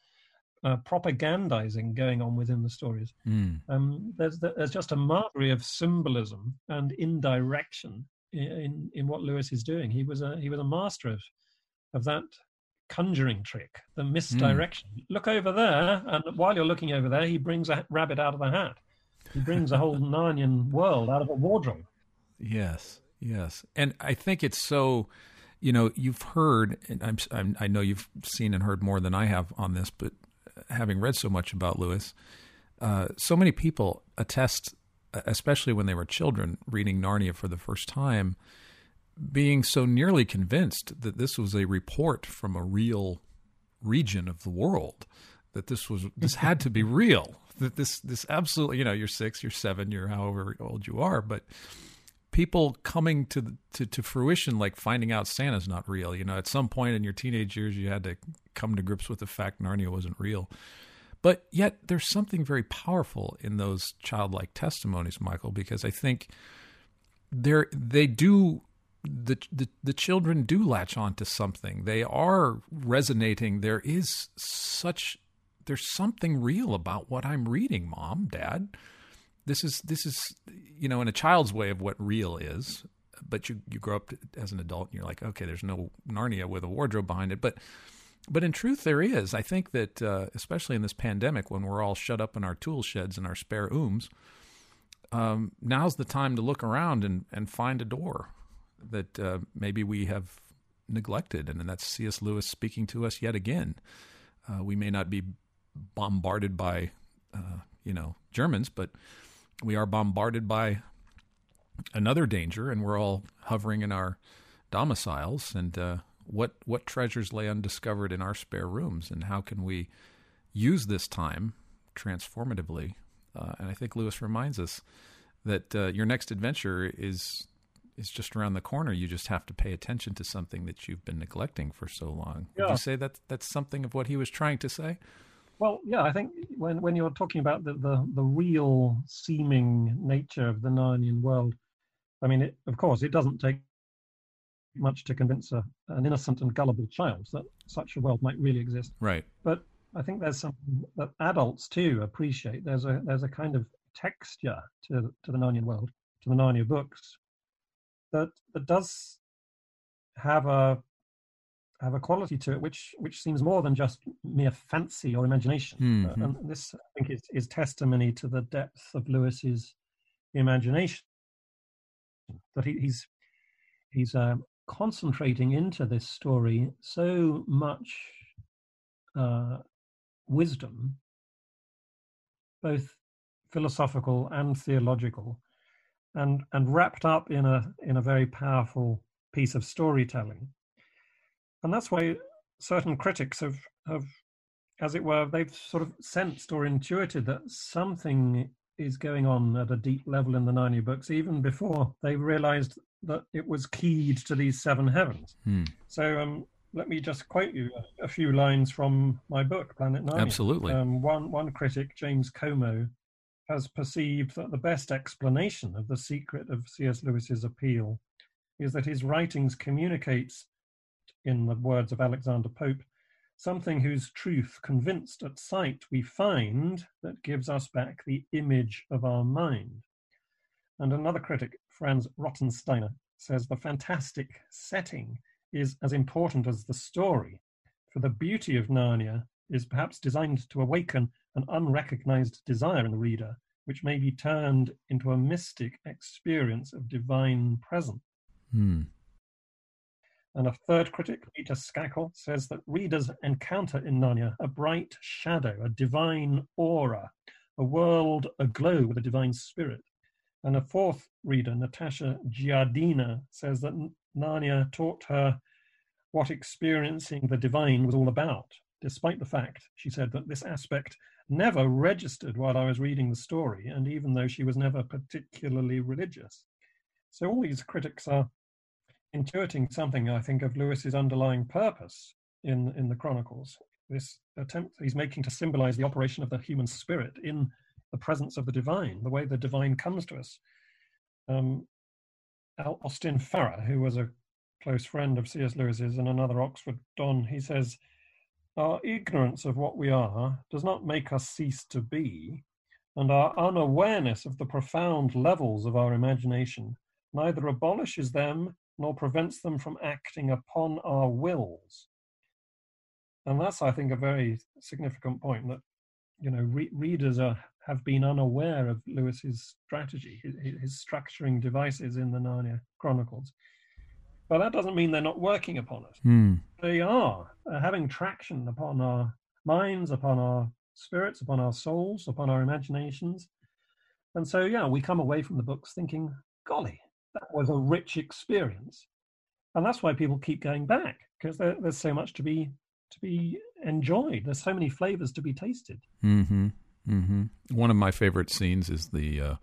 uh, propagandizing going on within the stories. Mm. Um, there's, there's just a marvery of symbolism and indirection in in what Lewis is doing. He was a he was a master of of that conjuring trick, the misdirection. Mm. Look over there, and while you're looking over there, he brings a rabbit out of the hat. He brings a whole Narnian world out of a wardrobe. Yes, yes, and I think it's so. You know, you've heard, and I'm, I'm I know you've seen and heard more than I have on this, but having read so much about Lewis, uh, so many people attest, especially when they were children, reading Narnia for the first time, being so nearly convinced that this was a report from a real region of the world, that this was this had to be real, that this this absolutely, you know, you're six, you're seven, you're however old you are, but people coming to to, to fruition, like finding out Santa's not real. You know, at some point in your teenage years, you had to come to grips with the fact Narnia wasn't real. But yet there's something very powerful in those childlike testimonies, Michael, because I think they're, they do, the, the the children do latch onto something. They are resonating. There is such, there's something real about what I'm reading, Mom, Dad. This is, this is, you know, in a child's way of what real is. But you, you grow up as an adult and you're like, okay, there's no Narnia with a wardrobe behind it. But But in truth, there is. I think that, uh, especially in this pandemic, when we're all shut up in our tool sheds and our spare rooms, um, now's the time to look around and, and find a door that uh, maybe we have neglected. And, and that's C S. Lewis speaking to us yet again. Uh, we may not be bombarded by, uh, you know, Germans, but we are bombarded by another danger, and we're all hovering in our domiciles and... Uh, What what treasures lay undiscovered in our spare rooms, and how can we use this time transformatively? Uh, and I think Lewis reminds us that uh, your next adventure is is just around the corner. You just have to pay attention to something that you've been neglecting for so long. Yeah. Would you say that that's something of what he was trying to say? Well, yeah, I think when, when you're talking about the, the, the real seeming nature of the Narnian world, I mean, it, of course, it doesn't take much to convince a, an innocent and gullible child that such a world might really exist. Right. But I think there's something that adults too appreciate. There's a there's a kind of texture to to the Narnian world, to the Narnia books, that that does have a have a quality to it which which seems more than just mere fancy or imagination. Mm-hmm. Uh, and this, I think, is, is testimony to the depth of Lewis's imagination. That he, he's he's um, concentrating into this story so much uh, wisdom, both philosophical and theological, and and wrapped up in a in a very powerful piece of storytelling. And that's why certain critics have, have, as it were, they've sort of sensed or intuited that something is going on at a deep level in the Narnia books, even before they realized that it was keyed to these seven heavens. Hmm. So um, let me just quote you a, a few lines from my book, Planet Narnia. Absolutely. Um, one, one critic, James Como, has perceived that the best explanation of the secret of C S. Lewis's appeal is that his writings communicates, in the words of Alexander Pope, something whose truth convinced at sight we find that gives us back the image of our mind. And another critic, Franz Rottensteiner, says the fantastic setting is as important as the story, for the beauty of Narnia is perhaps designed to awaken an unrecognized desire in the reader, which may be turned into a mystic experience of divine presence. Hmm. And a third critic, Peter Skakel, says that readers encounter in Narnia a bright shadow, a divine aura, a world aglow with a divine spirit. And a fourth reader, Natasha Giardina, says that Narnia taught her what experiencing the divine was all about, despite the fact, she said, that this aspect never registered while I was reading the story, and even though she was never particularly religious. So all these critics are intuiting something, I think, of Lewis's underlying purpose in, in the Chronicles, this attempt he's making to symbolize the operation of the human spirit in the presence of the divine, the way the divine comes to us. Um, Austin Farrer, who was a close friend of C S. Lewis's and another Oxford Don, he says, "Our ignorance of what we are does not make us cease to be, and our unawareness of the profound levels of our imagination neither abolishes them nor prevents them from acting upon our wills." And that's, I think, a very significant point, that, you know, re- readers are, have been unaware of Lewis's strategy, his, his structuring devices in the Narnia Chronicles. But that doesn't mean they're not working upon us. Mm. They are uh, having traction upon our minds, upon our spirits, upon our souls, upon our imaginations. And so, yeah, we come away from the books thinking, golly, that was a rich experience. And that's why people keep going back, because there, there's so much to be to be enjoyed. There's so many flavors to be tasted. Mm-hmm. Mm-hmm. One of my favorite scenes is the uh,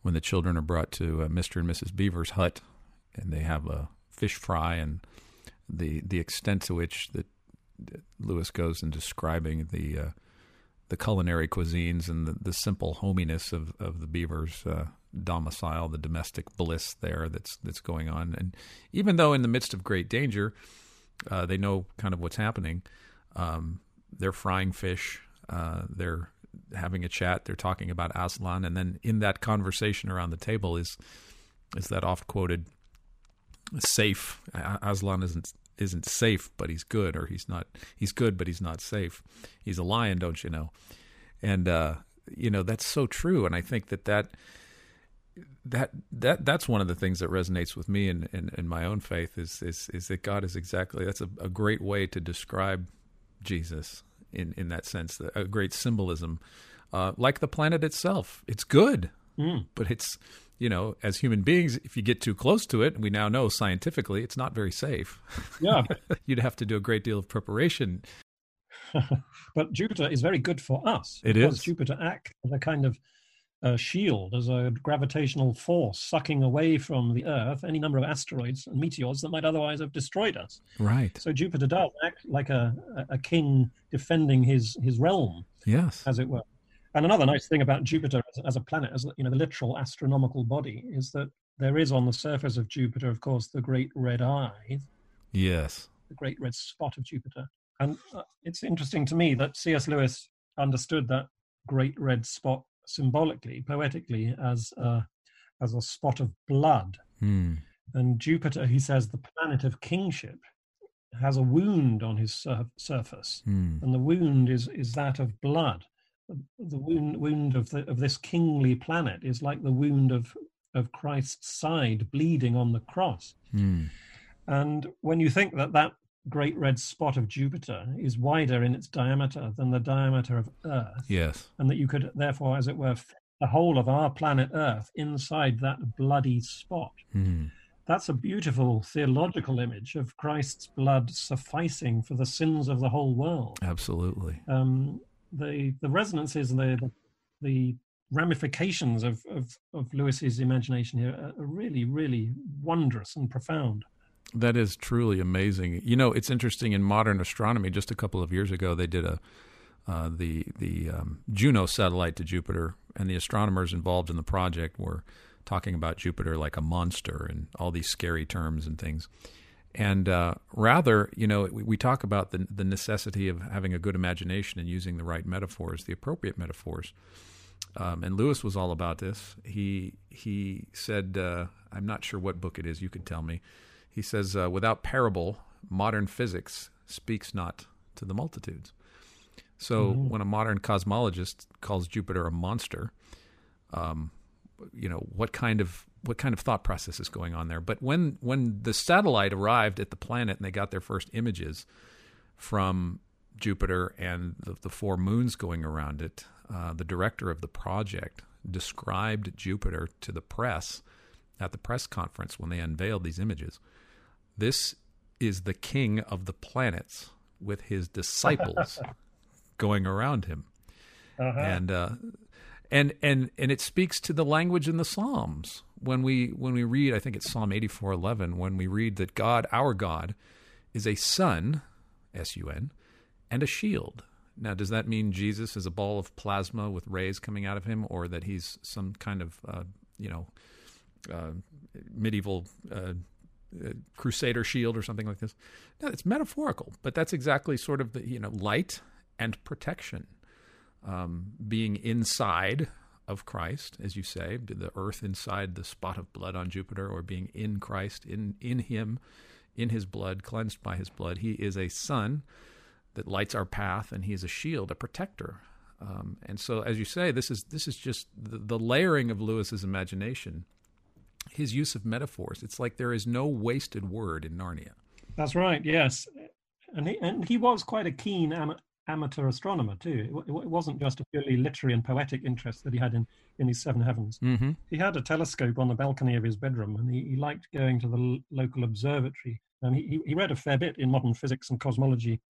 when the children are brought to uh, Mister and Missus Beaver's hut, and they have a fish fry, and the the extent to which that Lewis goes in describing the uh, the culinary cuisines and the, the simple hominess of, of the Beaver's uh, domicile, the domestic bliss there that's that's going on. And even though in the midst of great danger, uh, they know kind of what's happening. Um, they're frying fish. Uh, they're having a chat. They're talking about Aslan. And then in that conversation around the table is is that oft-quoted safe. Aslan isn't isn't safe, but he's good, or he's not. He's good, but he's not safe. He's a lion, don't you know? And uh, you know, that's so true. And I think that that that that that's one of the things that resonates with me in in, in my own faith is is is that God is exactly. That's a, a great way to describe Jesus in in that sense. A great symbolism, uh, like the planet itself. It's good, mm. but it's. You know, as human beings, if you get too close to it, and we now know scientifically, it's not very safe. Yeah. You'd have to do a great deal of preparation. But Jupiter is very good for us. It is. Jupiter acts as a kind of uh, shield, as a gravitational force sucking away from the Earth any number of asteroids and meteors that might otherwise have destroyed us. Right. So Jupiter does act like a, a king defending his, his realm, yes, as it were. And another nice thing about Jupiter as a planet, as you know, the literal astronomical body, is that there is on the surface of Jupiter, of course, the great red eye. Yes. The great red spot of Jupiter. And uh, it's interesting to me that C S. Lewis understood that great red spot symbolically, poetically, as a, as a spot of blood. Mm. And Jupiter, he says, the planet of kingship, has a wound on his sur- surface. Mm. And the wound is, is that of blood. The wound, wound of, the, of this kingly planet is like the wound of, of Christ's side bleeding on the cross. Mm. And when you think that that great red spot of Jupiter is wider in its diameter than the diameter of Earth, yes, and that you could therefore, as it were, fit the whole of our planet Earth inside that bloody spot, mm. that's a beautiful theological image of Christ's blood sufficing for the sins of the whole world. Absolutely. Um, The, the resonances and the the ramifications of, of, of Lewis's imagination here are really, really wondrous and profound. That is truly amazing. You know, it's interesting in modern astronomy. Just a couple of years ago, they did a uh, the the um, Juno satellite to Jupiter, and the astronomers involved in the project were talking about Jupiter like a monster and all these scary terms and things. And uh, rather, you know, we, we talk about the, the necessity of having a good imagination and using the right metaphors, the appropriate metaphors. Um, and Lewis was all about this. He he said, uh, I'm not sure what book it is, you could tell me. He says, uh, without parable, modern physics speaks not to the multitudes. So mm-hmm. when a modern cosmologist calls Jupiter a monster, um, you know, what kind of... what kind of thought process is going on there? But when when the satellite arrived at the planet and they got their first images from Jupiter and the, the four moons going around it, uh, the director of the project described Jupiter to the press at the press conference when they unveiled these images. This is the king of the planets with his disciples going around him. Uh-huh. And uh, and and and it speaks to the language in the Psalms. When we when we read, I think it's Psalm eighty-four eleven, when we read that God, our God, is a sun, S U N, and a shield. Now, does that mean Jesus is a ball of plasma with rays coming out of him, or that he's some kind of, uh, you know, uh, medieval uh, uh, crusader shield or something like this? No, it's metaphorical, but that's exactly sort of the, you know, light and protection, um, being inside of Christ, as you say, the earth inside the spot of blood on Jupiter, or being in Christ, in, in him, in his blood, cleansed by his blood. He is a sun that lights our path, and he is a shield, a protector. Um, and so, as you say, this is this is just the, the layering of Lewis's imagination, his use of metaphors. It's like there is no wasted word in Narnia. That's right, yes. And he, and he was quite a keen am- amateur astronomer, too. It, it wasn't just a purely literary and poetic interest that he had in, in his seven heavens. Mm-hmm. He had a telescope on the balcony of his bedroom, and he, he liked going to the l- local observatory. And he, he read a fair bit in modern physics and cosmology.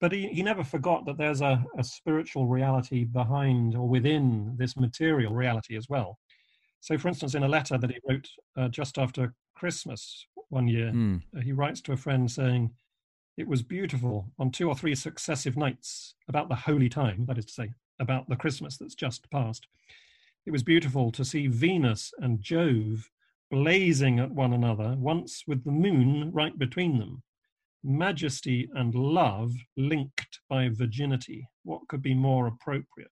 But he, he never forgot that there's a, a spiritual reality behind or within this material reality as well. So, for instance, in a letter that he wrote uh, just after Christmas one year, mm. uh, he writes to a friend saying, "It was beautiful on two or three successive nights about the holy time," that is to say, about the Christmas that's just passed. "It was beautiful to see Venus and Jove blazing at one another, once with the moon right between them. Majesty and love linked by virginity. What could be more appropriate?"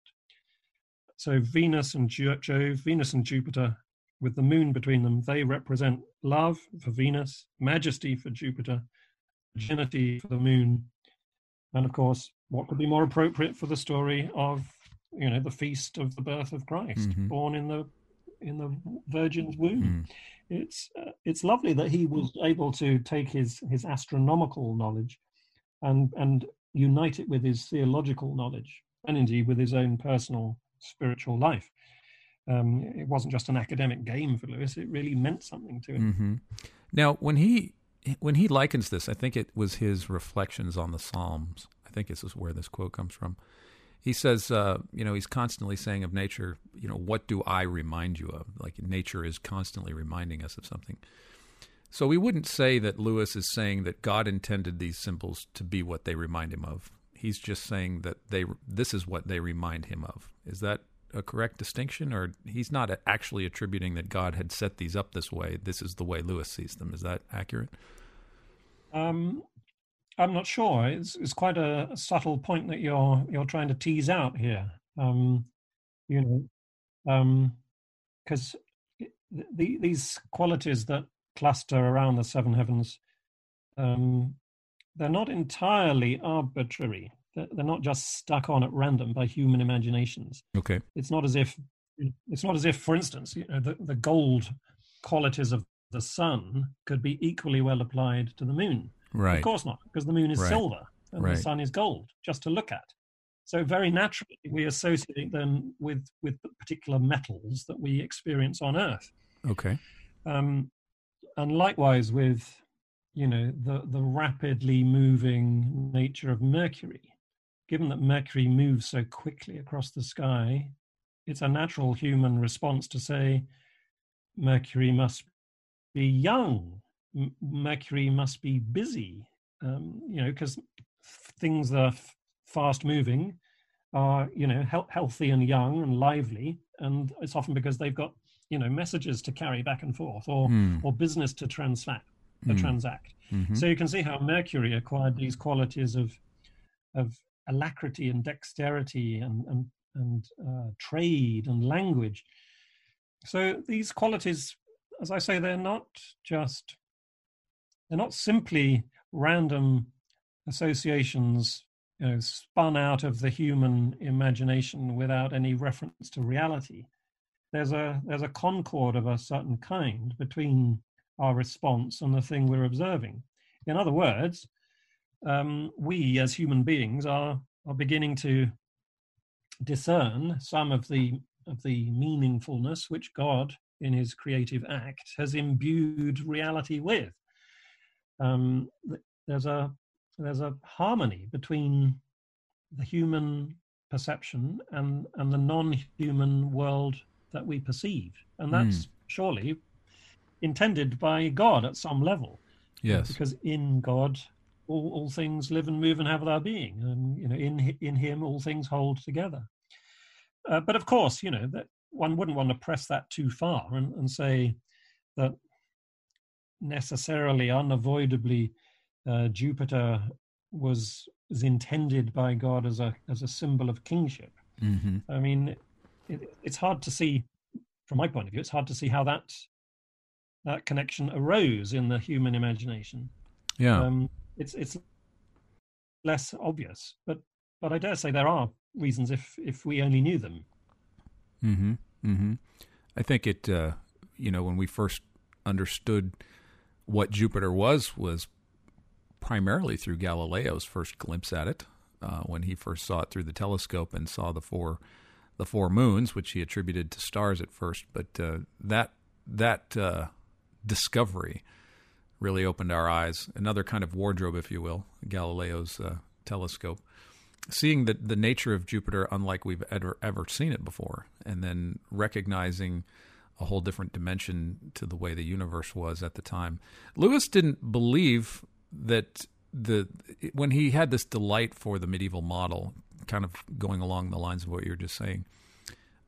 So Venus and Jove, Venus and Jupiter, with the moon between them, they represent love for Venus, majesty for Jupiter, virginity for the moon. And of course, what could be more appropriate for the story of, you know, the feast of the birth of Christ, mm-hmm. born in the in the virgin's womb. Mm. It's uh, it's lovely that he was able to take his, his astronomical knowledge and and unite it with his theological knowledge, and indeed with his own personal spiritual life. Um, it wasn't just an academic game for Lewis; it really meant something to him. Mm-hmm. Now, when he when he likens this, I think it was his reflections on the Psalms. I think this is where this quote comes from. He says, uh, you know, he's constantly saying of nature, you know, what do I remind you of? Like nature is constantly reminding us of something. So we wouldn't say that Lewis is saying that God intended these symbols to be what they remind him of. He's just saying that they this is what they remind him of. Is that a correct distinction? Or he's not actually attributing that God had set these up this way. This is the way Lewis sees them. Is that accurate? Um. I'm not sure. It's, it's quite a, a subtle point that you're you're trying to tease out here. Um, you know, because um, the, the, these qualities that cluster around the seven heavens, um, they're not entirely arbitrary. They're, they're not just stuck on at random by human imaginations. Okay. It's not as if it's not as if, for instance, you know, the, the gold qualities of the sun could be equally well applied to the moon. Right. Of course not, because the moon is right. silver and right. the sun is gold, just to look at. So very naturally, we associate them with, with the particular metals that we experience on Earth. Okay. Um, and likewise with, you know, the, the rapidly moving nature of Mercury. Given that Mercury moves so quickly across the sky, it's a natural human response to say, Mercury must be young. Mercury must be busy, um, you know, because f- things that are f- fast moving are, you know, he- healthy and young and lively. And it's often because they've got, you know, messages to carry back and forth or, mm. or business to transact. To mm. transact. Mm-hmm. So you can see how Mercury acquired these qualities of of alacrity and dexterity and, and, and uh, trade and language. So these qualities, as I say, they're not just... They're not simply random associations, you know, spun out of the human imagination without any reference to reality. There's a there's a concord of a certain kind between our response and the thing we're observing. In other words, um, we as human beings are are beginning to discern some of the of the meaningfulness which God, in his creative act, has imbued reality with. Um, there's a there's a harmony between the human perception and, and the non-human world that we perceive. And that's mm. surely intended by God at some level. Yes. Because in God, all, all things live and move and have their being. And, you know, in in him, all things hold together. Uh, but of course, you know, that one wouldn't want to press that too far and, and say that necessarily, unavoidably, uh, Jupiter was is intended by God as a as a symbol of kingship. Mm-hmm. I mean, it, it's hard to see, from my point of view, it's hard to see how that that connection arose in the human imagination. Yeah, um, it's it's less obvious, but but I dare say there are reasons if if we only knew them. Mm-hmm. Mm-hmm. I think it, uh, you know, when we first understood what Jupiter was was primarily through Galileo's first glimpse at it, uh, when he first saw it through the telescope and saw the four the four moons, which he attributed to stars at first. But uh, that that uh, discovery really opened our eyes. Another kind of wardrobe, if you will, Galileo's uh, telescope. Seeing the, the nature of Jupiter unlike we've ever, ever seen it before, and then recognizing a whole different dimension to the way the universe was at the time. Lewis didn't believe that the when he had this delight for the medieval model, kind of going along the lines of what you were just saying,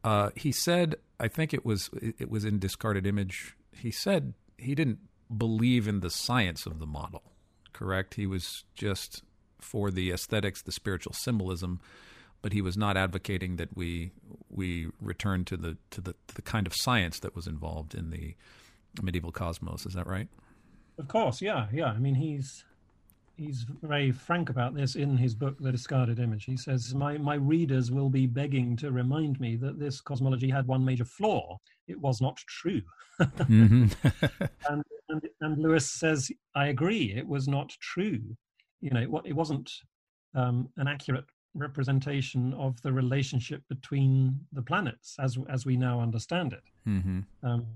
uh, he said, I think it was it was in Discarded Image, he said he didn't believe in the science of the model, correct? He was just for the aesthetics, the spiritual symbolism, but he was not advocating that we we return to the to the to the kind of science that was involved in the medieval cosmos. Is that right? Of course, yeah, yeah. I mean, he's he's very frank about this in his book, The Discarded Image. He says, my, my readers will be begging to remind me that this cosmology had one major flaw. It was not true. Mm-hmm. and, and and Lewis says, I agree, it was not true. You know, it, it wasn't um, an accurate representation of the relationship between the planets as as we now understand it. Mm-hmm. Um,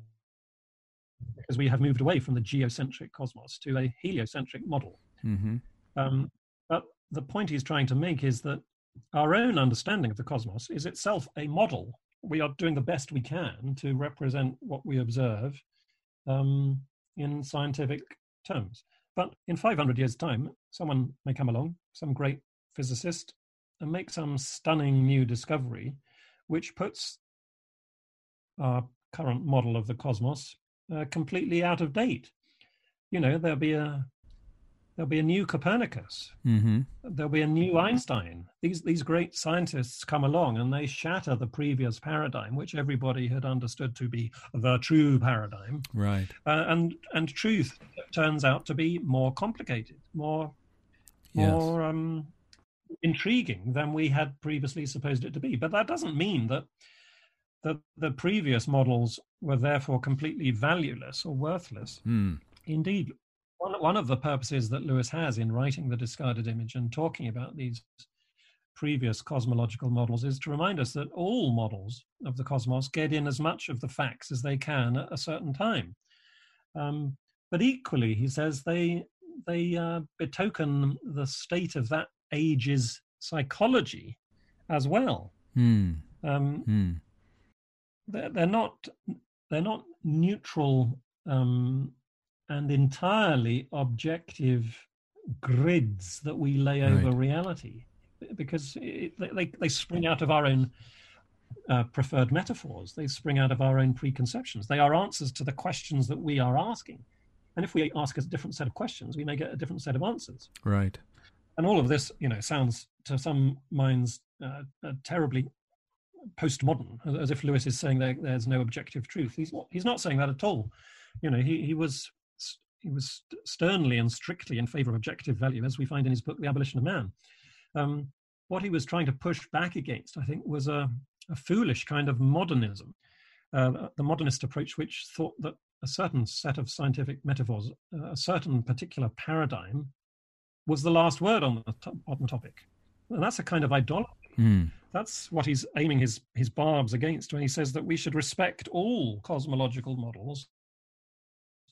because we have moved away from the geocentric cosmos to a heliocentric model. Mm-hmm. Um, but the point he's trying to make is that our own understanding of the cosmos is itself a model. We are doing the best we can to represent what we observe um, in scientific terms. But in five hundred years' time, someone may come along, some great physicist, and make some stunning new discovery, which puts our current model of the cosmos Uh, completely out of date. You know, there'll be a there'll be a new Copernicus. Mm-hmm. There'll be a new Einstein. These these great scientists come along and they shatter the previous paradigm, which everybody had understood to be the true paradigm. Right. Uh, and and truth turns out to be more complicated, more yes. more um, intriguing than we had previously supposed it to be. But that doesn't mean that that the previous models were therefore completely valueless or worthless. Mm. Indeed, one, one of the purposes that Lewis has in writing The Discarded Image and talking about these previous cosmological models is to remind us that all models of the cosmos get in as much of the facts as they can at a certain time. Um, but equally, he says, they, they uh, betoken the state of that age's psychology as well. Mm. Um, mm. They're, they're not they're not neutral um, and entirely objective grids that we lay over right. reality, because it, they they spring out of our own uh, preferred metaphors. They spring out of our own preconceptions. They are answers to the questions that we are asking, and if we ask a different set of questions, we may get a different set of answers. Right. And all of this, you know, sounds to some minds uh, terribly postmodern, as if Lewis is saying there, there's no objective truth. He's not, he's not saying that at all. You know, he, he was he was sternly and strictly in favour of objective value, as we find in his book, The Abolition of Man. Um, what he was trying to push back against, I think, was a, a foolish kind of modernism, uh, the modernist approach which thought that a certain set of scientific metaphors, uh, a certain particular paradigm, was the last word on the, to- on the topic. And that's a kind of idolatry. Mm. That's what he's aiming his, his barbs against when he says that we should respect all cosmological models,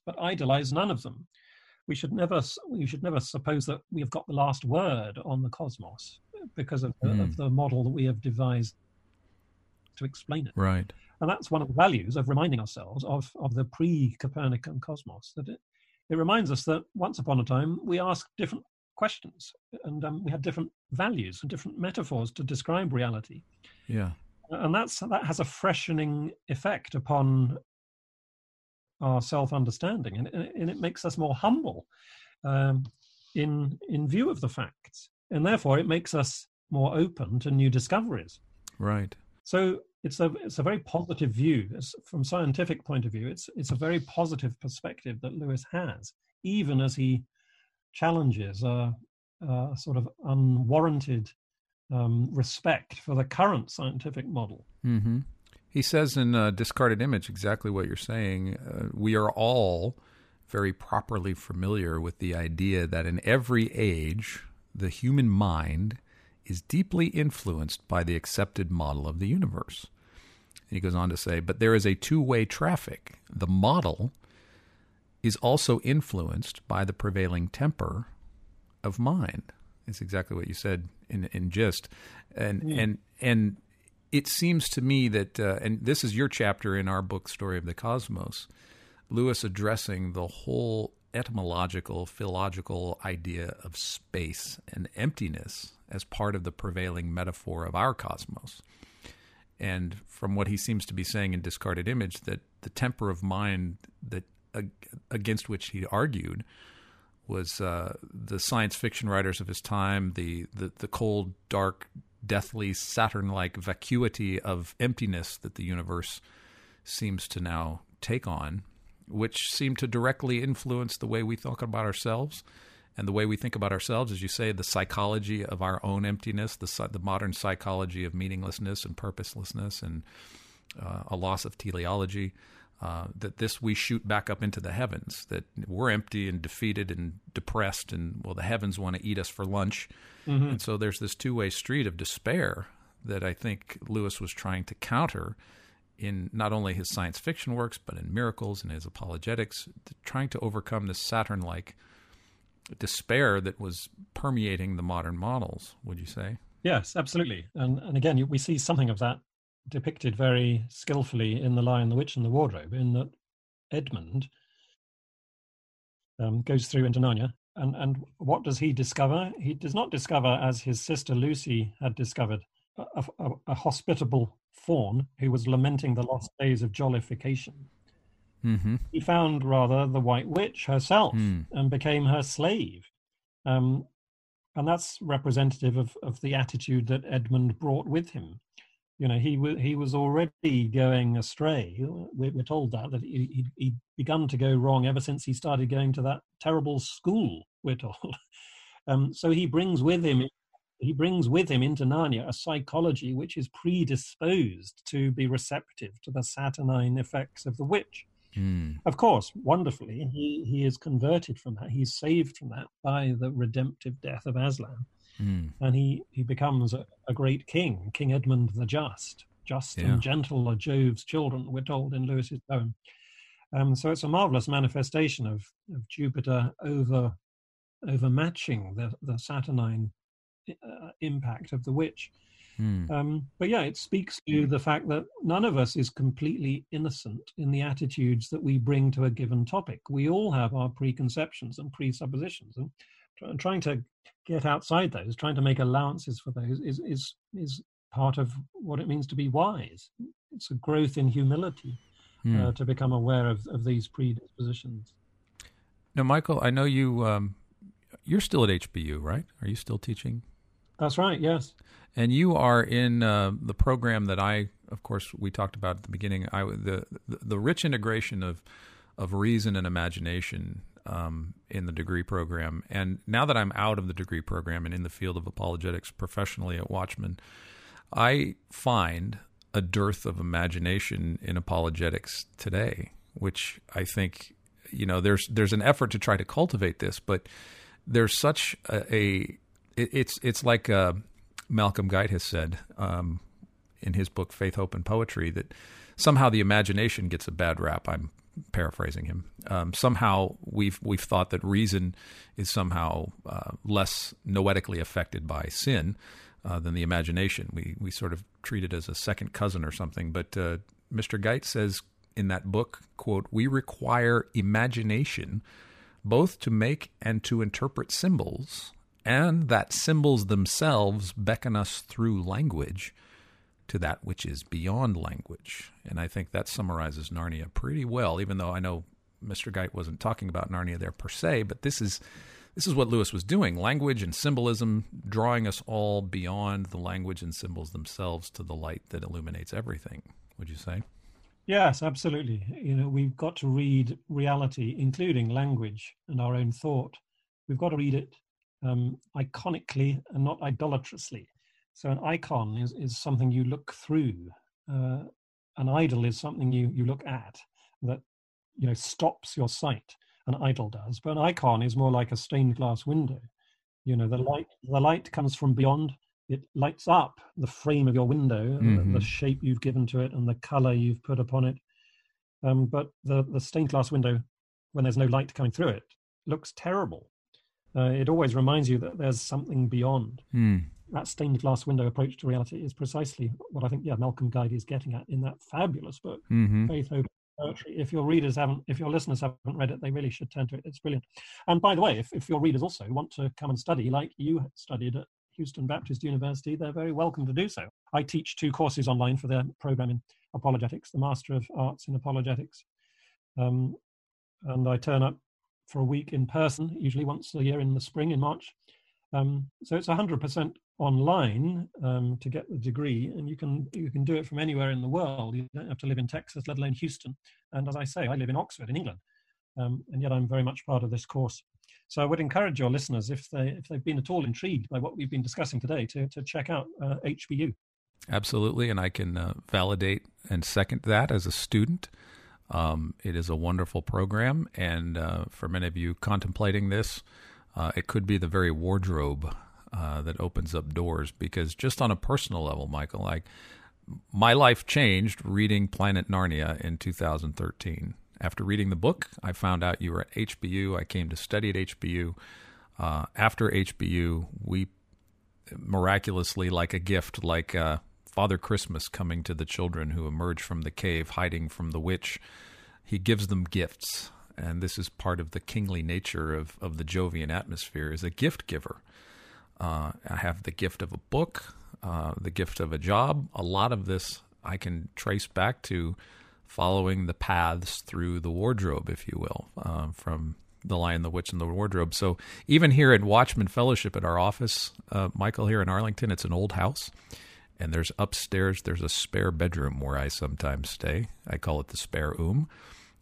but idolize none of them. We should never we should never suppose that we have got the last word on the cosmos. because of, mm. of the model that we have devised to explain it. Right. And that's one of the values of reminding ourselves of, of the pre-Copernican cosmos, that it, it reminds us that once upon a time we asked different questions, and um, we had different values and different metaphors to describe reality. Yeah. And that's that has a freshening effect upon our self-understanding, and, and it makes us more humble um, in in view of the facts, and therefore it makes us more open to new discoveries. Right. So it's a it's a very positive view. It's, from scientific point of view, it's it's a very positive perspective that Lewis has, even as he challenges a, a sort of unwarranted um, respect for the current scientific model. Mm-hmm. He says in uh, Discarded Image exactly what you're saying. Uh, we are all very properly familiar with the idea that in every age, the human mind is deeply influenced by the accepted model of the universe. And he goes on to say, but there is a two-way traffic. The model is also influenced by the prevailing temper of mind. It's exactly what you said in in gist. And, yeah. and, and, It seems to me that, uh, and this is your chapter in our book, Story of the Cosmos, Lewis addressing the whole etymological, philological idea of space and emptiness as part of the prevailing metaphor of our cosmos. And from what he seems to be saying in Discarded Image, that the temper of mind that uh, against which he argued was uh, the science fiction writers of his time, the the, the cold, dark, deathly, Saturn-like vacuity of emptiness that the universe seems to now take on, which seem to directly influence the way we talk about ourselves and the way we think about ourselves, as you say, the psychology of our own emptiness, the, the modern psychology of meaninglessness and purposelessness and uh, a loss of teleology, uh, that this we shoot back up into the heavens, that we're empty and defeated and depressed, and, well, the heavens want to eat us for lunch. Mm-hmm. And so there's this two-way street of despair that I think Lewis was trying to counter in not only his science fiction works, but in Miracles and his apologetics, trying to overcome this Saturn-like despair that was permeating the modern models, would you say? Yes, absolutely. And, and again, we see something of that depicted very skillfully in The Lion, the Witch, and the Wardrobe, in that Edmund um, goes through into Narnia, and, and what does he discover? He does not discover, as his sister Lucy had discovered, a, a, a hospitable faun who was lamenting the lost days of jollification. Mm-hmm. He found, rather, the White Witch herself mm. and became her slave. Um, and that's representative of, of the attitude that Edmund brought with him. You know, he w- he was already going astray. We're, we're told that, that he, he'd, he'd begun to go wrong ever since he started going to that terrible school, we're told. Um, so he brings with him, he brings with him into Narnia a psychology which is predisposed to be receptive to the saturnine effects of the witch. Mm. Of course, wonderfully, he, he is converted from that. He's saved from that by the redemptive death of Aslan. Mm. And he, he becomes a, a great king, King Edmund the Just. Just yeah. and gentle are Jove's children, we're told in Lewis's poem. Um, so it's a marvellous manifestation of, of Jupiter over overmatching the, the Saturnine uh, impact of the witch. Mm. Um, but yeah, it speaks to the fact that none of us is completely innocent in the attitudes that we bring to a given topic. We all have our preconceptions and presuppositions, and And trying to get outside those, trying to make allowances for those, is is is part of what it means to be wise. It's a growth in humility mm. uh, to become aware of, of these predispositions. Now, Michael, I know you um, you're still at H B U, right? Are you still teaching? That's right. Yes. And you are in uh, the program that I, of course, we talked about at the beginning. I the the, the rich integration of of reason and imagination. Um, in the degree program. And now that I'm out of the degree program and in the field of apologetics professionally at Watchman, I find a dearth of imagination in apologetics today, which I think, you know, there's there's an effort to try to cultivate this, but there's such a, a it, it's it's like uh, Malcolm Guite has said um, in his book, Faith, Hope, and Poetry, that somehow the imagination gets a bad rap. I'm paraphrasing him. Um, somehow we've we've thought that reason is somehow uh, less noetically affected by sin, uh, than the imagination. We we sort of treat it as a second cousin or something. But uh, Mister Guite says in that book, quote, "We require imagination both to make and to interpret symbols, and that symbols themselves beckon us through language to that which is beyond language." And I think that summarizes Narnia pretty well, even though I know Mister Guite wasn't talking about Narnia there per se, but this is this is what Lewis was doing, language and symbolism, drawing us all beyond the language and symbols themselves to the light that illuminates everything, would you say? Yes, absolutely. You know, we've got to read reality, including language and our own thought. We've got to read it um, iconically and not idolatrously. So an icon is, is something you look through. Uh, an idol is something you, you look at that, you know, stops your sight. An idol does. But an icon is more like a stained glass window. You know, the light the light comes from beyond. It lights up the frame of your window, mm-hmm. and the, the shape you've given to it and the color you've put upon it. Um, but the, the stained glass window, when there's no light coming through it, looks terrible. Uh, it always reminds you that there's something beyond. Mm. That stained glass window approach to reality is precisely what I think, yeah, Malcolm Guite is getting at in that fabulous book, mm-hmm. Faith, Hope, and Poetry. If your readers haven't, if your listeners haven't read it, they really should turn to it. It's brilliant. And by the way, if, if your readers also want to come and study, like you studied at Houston Baptist University, they're very welcome to do so. I teach two courses online for their program in apologetics, the Master of Arts in Apologetics. Um, and I turn up for a week in person, usually once a year in the spring, in March. Um, so it's one hundred percent online um, to get the degree, and you can you can do it from anywhere in the world. You don't have to live in Texas, let alone Houston. And as I say, I live in Oxford, in England, um, and yet I'm very much part of this course. So I would encourage your listeners, if they if they've been at all intrigued by what we've been discussing today, to to check out uh, H B U. Absolutely, and I can uh, validate and second that as a student. Um, it is a wonderful program, and uh, for many of you contemplating this, uh, it could be the very wardrobe Uh, that opens up doors, because just on a personal level, Michael, like my life changed reading Planet Narnia in two thousand thirteen. After reading the book, I found out you were at H B U. I came to study at H B U. Uh, after H B U, we miraculously, like a gift, like uh, Father Christmas coming to the children who emerge from the cave, hiding from the witch, he gives them gifts. And this is part of the kingly nature of, of the Jovian atmosphere, is a gift giver. Uh, I have the gift of a book, uh, the gift of a job. A lot of this I can trace back to following the paths through the wardrobe, if you will, uh, from The Lion, the Witch, and the Wardrobe. So even here at Watchman Fellowship at our office, uh, Michael, here in Arlington, it's an old house. And there's upstairs, there's a spare bedroom where I sometimes stay. I call it the spare room.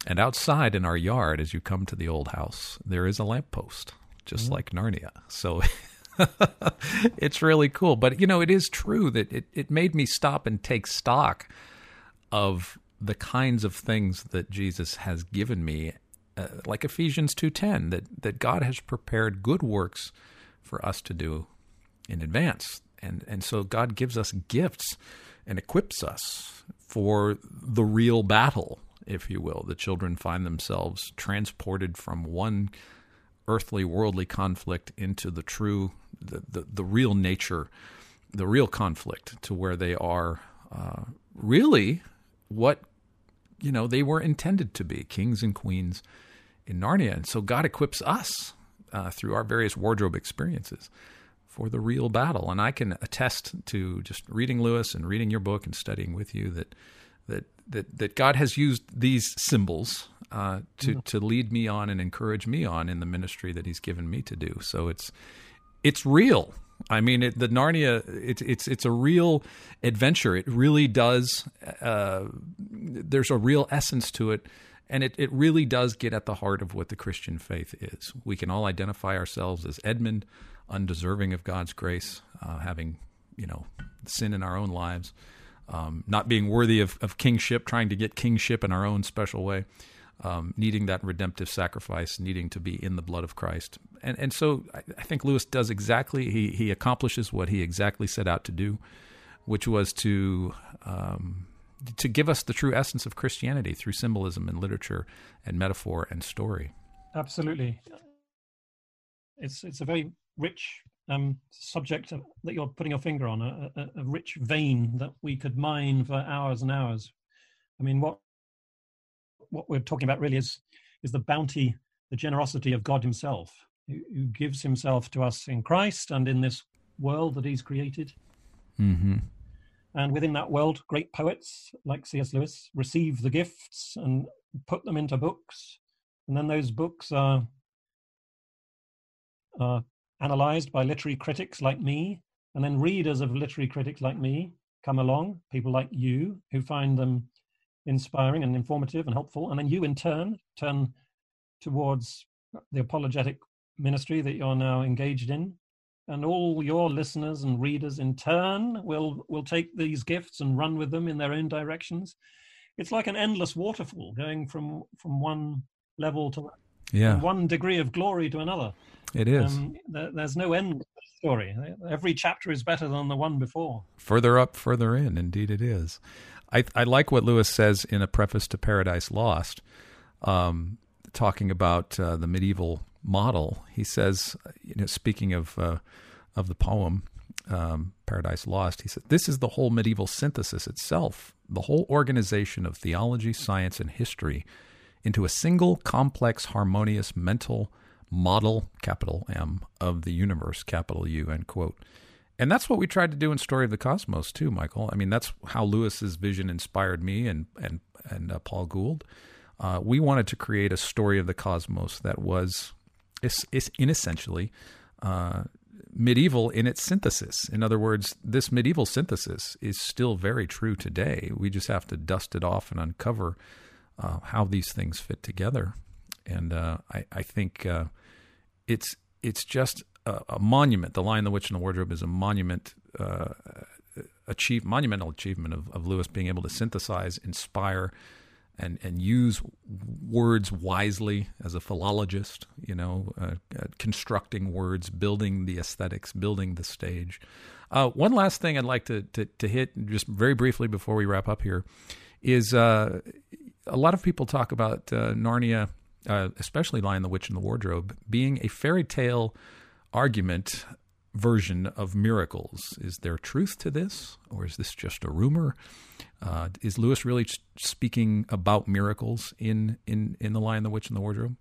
And outside in our yard, as you come to the old house, there is a lamppost, just mm-hmm. like Narnia. So... It's really cool. But, you know, it is true that it, it made me stop and take stock of the kinds of things that Jesus has given me, uh, like Ephesians two ten, that, that God has prepared good works for us to do in advance. And, and so God gives us gifts and equips us for the real battle, if you will. The children find themselves transported from one earthly, worldly conflict into the true, the, the, the real nature, the real conflict, to where they are uh, really what, you know, they were intended to be, kings and queens in Narnia. And so God equips us uh, through our various wardrobe experiences for the real battle. And I can attest to just reading Lewis and reading your book and studying with you that that that, that God has used these symbols Uh, to, to lead me on and encourage me on in the ministry that he's given me to do. So it's it's real. I mean, it, the Narnia, it's it's it's a real adventure. It really does. Uh, there's a real essence to it, and it, it really does get at the heart of what the Christian faith is. We can all identify ourselves as Edmund, undeserving of God's grace, uh, having, you know, sin in our own lives, um, not being worthy of, of kingship, trying to get kingship in our own special way. Um, needing that redemptive sacrifice, needing to be in the blood of Christ. And and so I, I think Lewis does exactly, he he accomplishes what he exactly set out to do, which was to um, to give us the true essence of Christianity through symbolism and literature and metaphor and story. Absolutely. It's, it's a very rich um, subject that you're putting your finger on, a, a, a rich vein that we could mine for hours and hours. I mean, what what we're talking about really is is the bounty, the generosity of God himself, who, who gives himself to us in Christ and in this world that he's created. Mm-hmm. And within that world, great poets like C S Lewis receive the gifts and put them into books. And then those books are, are analyzed by literary critics like me. And then readers of literary critics like me come along, people like you, who find them inspiring and informative and helpful. And then you, in turn, turn towards the apologetic ministry that you're now engaged in. And all your listeners and readers in turn will will take these gifts and run with them in their own directions. It's like an endless waterfall going from, from one level to yeah. one degree of glory to another. It is. Um, there, there's no end to the story. Every chapter is better than the one before. Further up, further in. Indeed it is. I, I like what Lewis says in a preface to Paradise Lost, um, talking about uh, the medieval model. He says, you know, speaking of uh, of the poem um, Paradise Lost, he said, "This is the whole medieval synthesis itself, the whole organization of theology, science, and history into a single, complex, harmonious mental model, capital M, of the universe, capital U," end quote. And that's what we tried to do in Story of the Cosmos too, Michael. I mean, that's how Lewis's vision inspired me and and and uh, Paul Gould. Uh, we wanted to create a story of the cosmos that was It's, it's in essentially uh, medieval in its synthesis. In other words, this medieval synthesis is still very true today. We just have to dust it off and uncover uh, how these things fit together. And uh, I, I think uh, it's it's just a, a monument. The Lion, the Witch, and the Wardrobe is a monument, uh, achieve, monumental achievement of, of Lewis being able to synthesize, inspire, and and use words wisely as a philologist, you know, uh, uh, constructing words, building the aesthetics, building the stage. Uh, one last thing I'd like to, to to hit just very briefly before we wrap up here is uh, a lot of people talk about uh, Narnia, uh, especially Lion, the Witch, and the Wardrobe, being a fairy tale argument version of Miracles. Is there truth to this, or is this just a rumor? Uh, is Lewis really speaking about miracles in, in, in The Lion, the Witch, and the Wardrobe?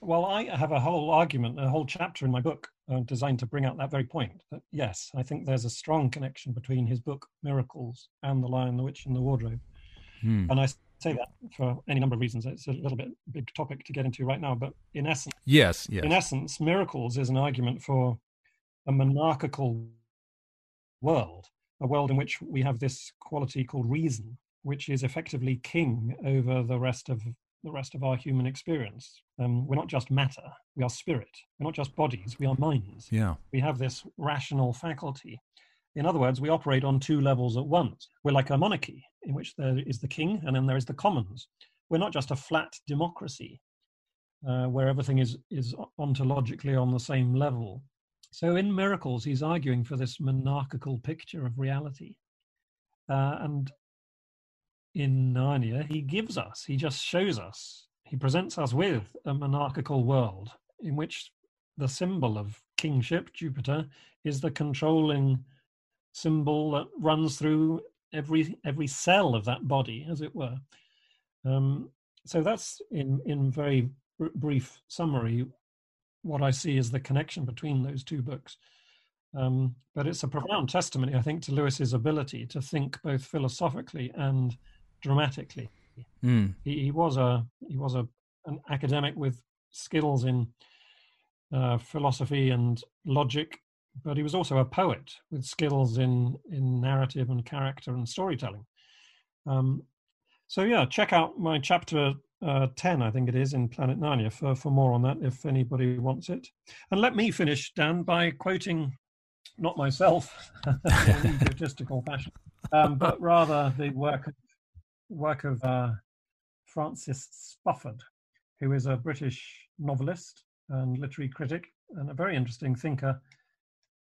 Well, I have a whole argument, a whole chapter in my book uh, designed to bring out that very point. But yes, I think there's a strong connection between his book, Miracles, and The Lion, the Witch, and the Wardrobe. Hmm. And I say that for any number of reasons. It's a little bit big topic to get into right now, but in essence, yes, yes. in essence, Miracles is an argument for a monarchical world, a world in which we have this quality called reason, which is effectively king over the rest of the rest of our human experience. Um, we're not just matter, we are spirit. We're not just bodies, we are minds. Yeah. We have this rational faculty. In other words, we operate on two levels at once. We're like a monarchy in which there is the king and then there is the commons. We're not just a flat democracy uh, where everything is, is ontologically on the same level. So in Miracles, he's arguing for this monarchical picture of reality. Uh, and in Narnia, he gives us, he just shows us, he presents us with a monarchical world in which the symbol of kingship, Jupiter, is the controlling symbol that runs through every every cell of that body, as it were. Um, so that's, in, in very br- brief summary, what I see is the connection between those two books. Um, but it's a profound testimony, I think, to Lewis's ability to think both philosophically and dramatically. Mm. He, he was a he was a an academic with skills in uh, philosophy and logic, but he was also a poet with skills in, in narrative and character and storytelling. Um, so yeah, check out my chapter Uh, ten, I think it is, in Planet Narnia for, for more on that, if anybody wants it. And let me finish, Dan, by quoting not myself in egotistical fashion, um, but rather the work of, work of uh, Francis Spufford, who is a British novelist and literary critic and a very interesting thinker.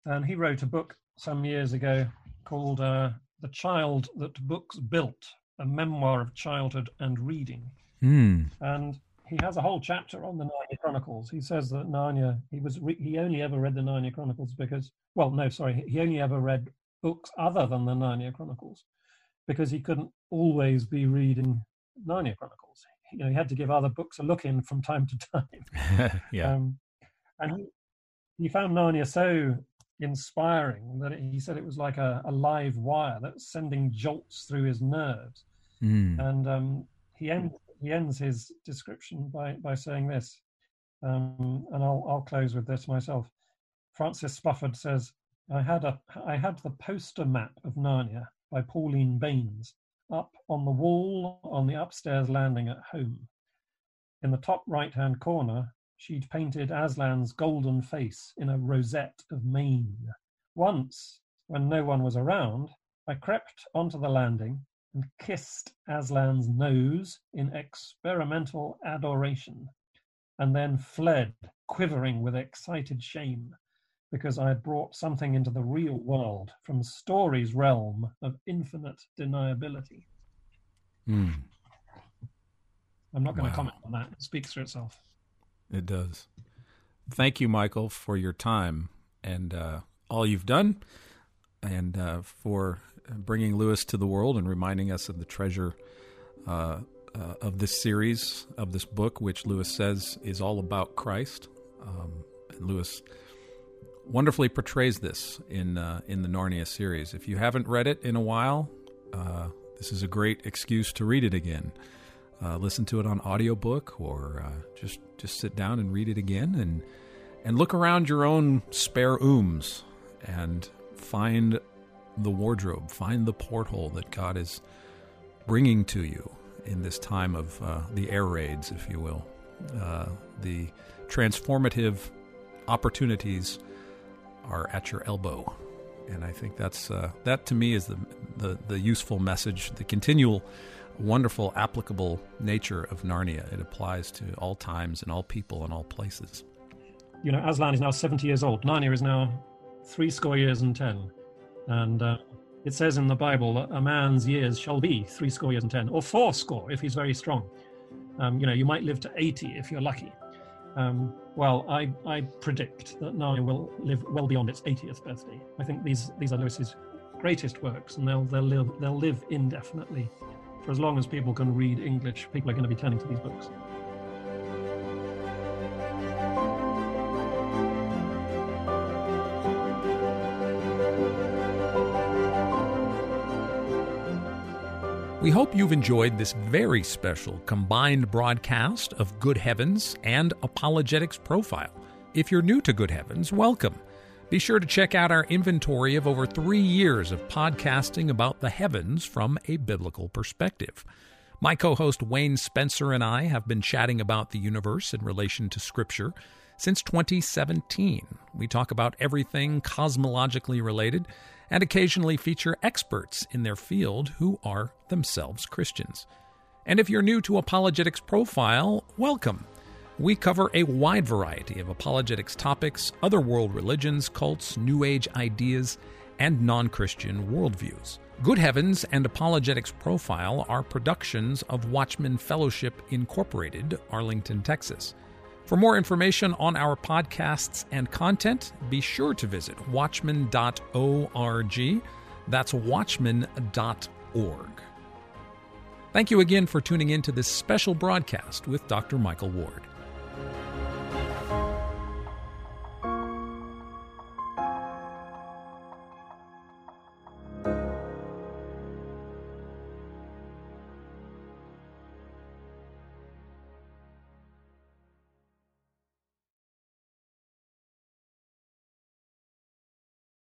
And he wrote a book some years ago called uh, The Child That Books Built, a memoir of childhood and reading. Mm. And he has a whole chapter on the Narnia Chronicles. He says that Narnia, he was re he only ever read the Narnia Chronicles because, well, no, sorry, he only ever read books other than the Narnia Chronicles because he couldn't always be reading Narnia Chronicles. You know, he had to give other books a look in from time to time. yeah, um, and he, he found Narnia so inspiring that it, he said it was like a, a live wire that's sending jolts through his nerves. Mm. And um, he ends he ends his description by by saying this, um, and I'll I'll close with this myself. Francis Spufford says, "I had a I had the poster map of Narnia by Pauline Baynes up on the wall on the upstairs landing at home. In the top right-hand corner, she'd painted Aslan's golden face in a rosette of mane. Once, when no one was around, I crept onto the landing and kissed Aslan's nose in experimental adoration, and then fled, quivering with excited shame, because I had brought something into the real world from story's realm of infinite deniability." Mm. I'm not going wow. to comment on that. It speaks for itself. It does. Thank you, Michael, for your time and uh, all you've done, and uh, for bringing Lewis to the world and reminding us of the treasure uh, uh, of this series, of this book, which Lewis says is all about Christ. Um, and Lewis wonderfully portrays this in uh, in the Narnia series. If you haven't read it in a while, uh, this is a great excuse to read it again. Uh, listen to it on audiobook, or uh, just just sit down and read it again, and and look around your own spare rooms and find the wardrobe, find the porthole that God is bringing to you in this time of uh, the air raids, if you will, uh, the transformative opportunities are at your elbow. And I think that's uh, that to me is the, the the useful message, the continual, wonderful, applicable nature of Narnia. It applies to all times and all people and all places. You know, Aslan is now seventy years old. Narnia is now three score years and ten. And uh, it says in the Bible that a man's years shall be three score years and ten, or four score if he's very strong. Um, you know, you might live to eighty if you're lucky. Um, well, I, I predict that Narnia will live well beyond its eightieth birthday. I think these these are Lewis's greatest works, and they'll they'll live they'll live indefinitely. For as long as people can read English, people are going to be turning to these books. We hope you've enjoyed this very special combined broadcast of Good Heavens and Apologetics Profile. If you're new to Good Heavens, welcome. Be sure to check out our inventory of over three years of podcasting about the heavens from a biblical perspective. My co-host Wayne Spencer and I have been chatting about the universe in relation to Scripture since twenty seventeen. We talk about everything cosmologically related, and occasionally feature experts in their field who are themselves Christians. And if you're new to Apologetics Profile, welcome. We cover a wide variety of apologetics topics, other world religions, cults, New Age ideas, and non-Christian worldviews. Good Heavens and Apologetics Profile are productions of Watchman Fellowship Incorporated, Arlington, Texas. For more information on our podcasts and content, be sure to visit watchman dot org. That's watchman dot org. Thank you again for tuning in to this special broadcast with Doctor Michael Ward.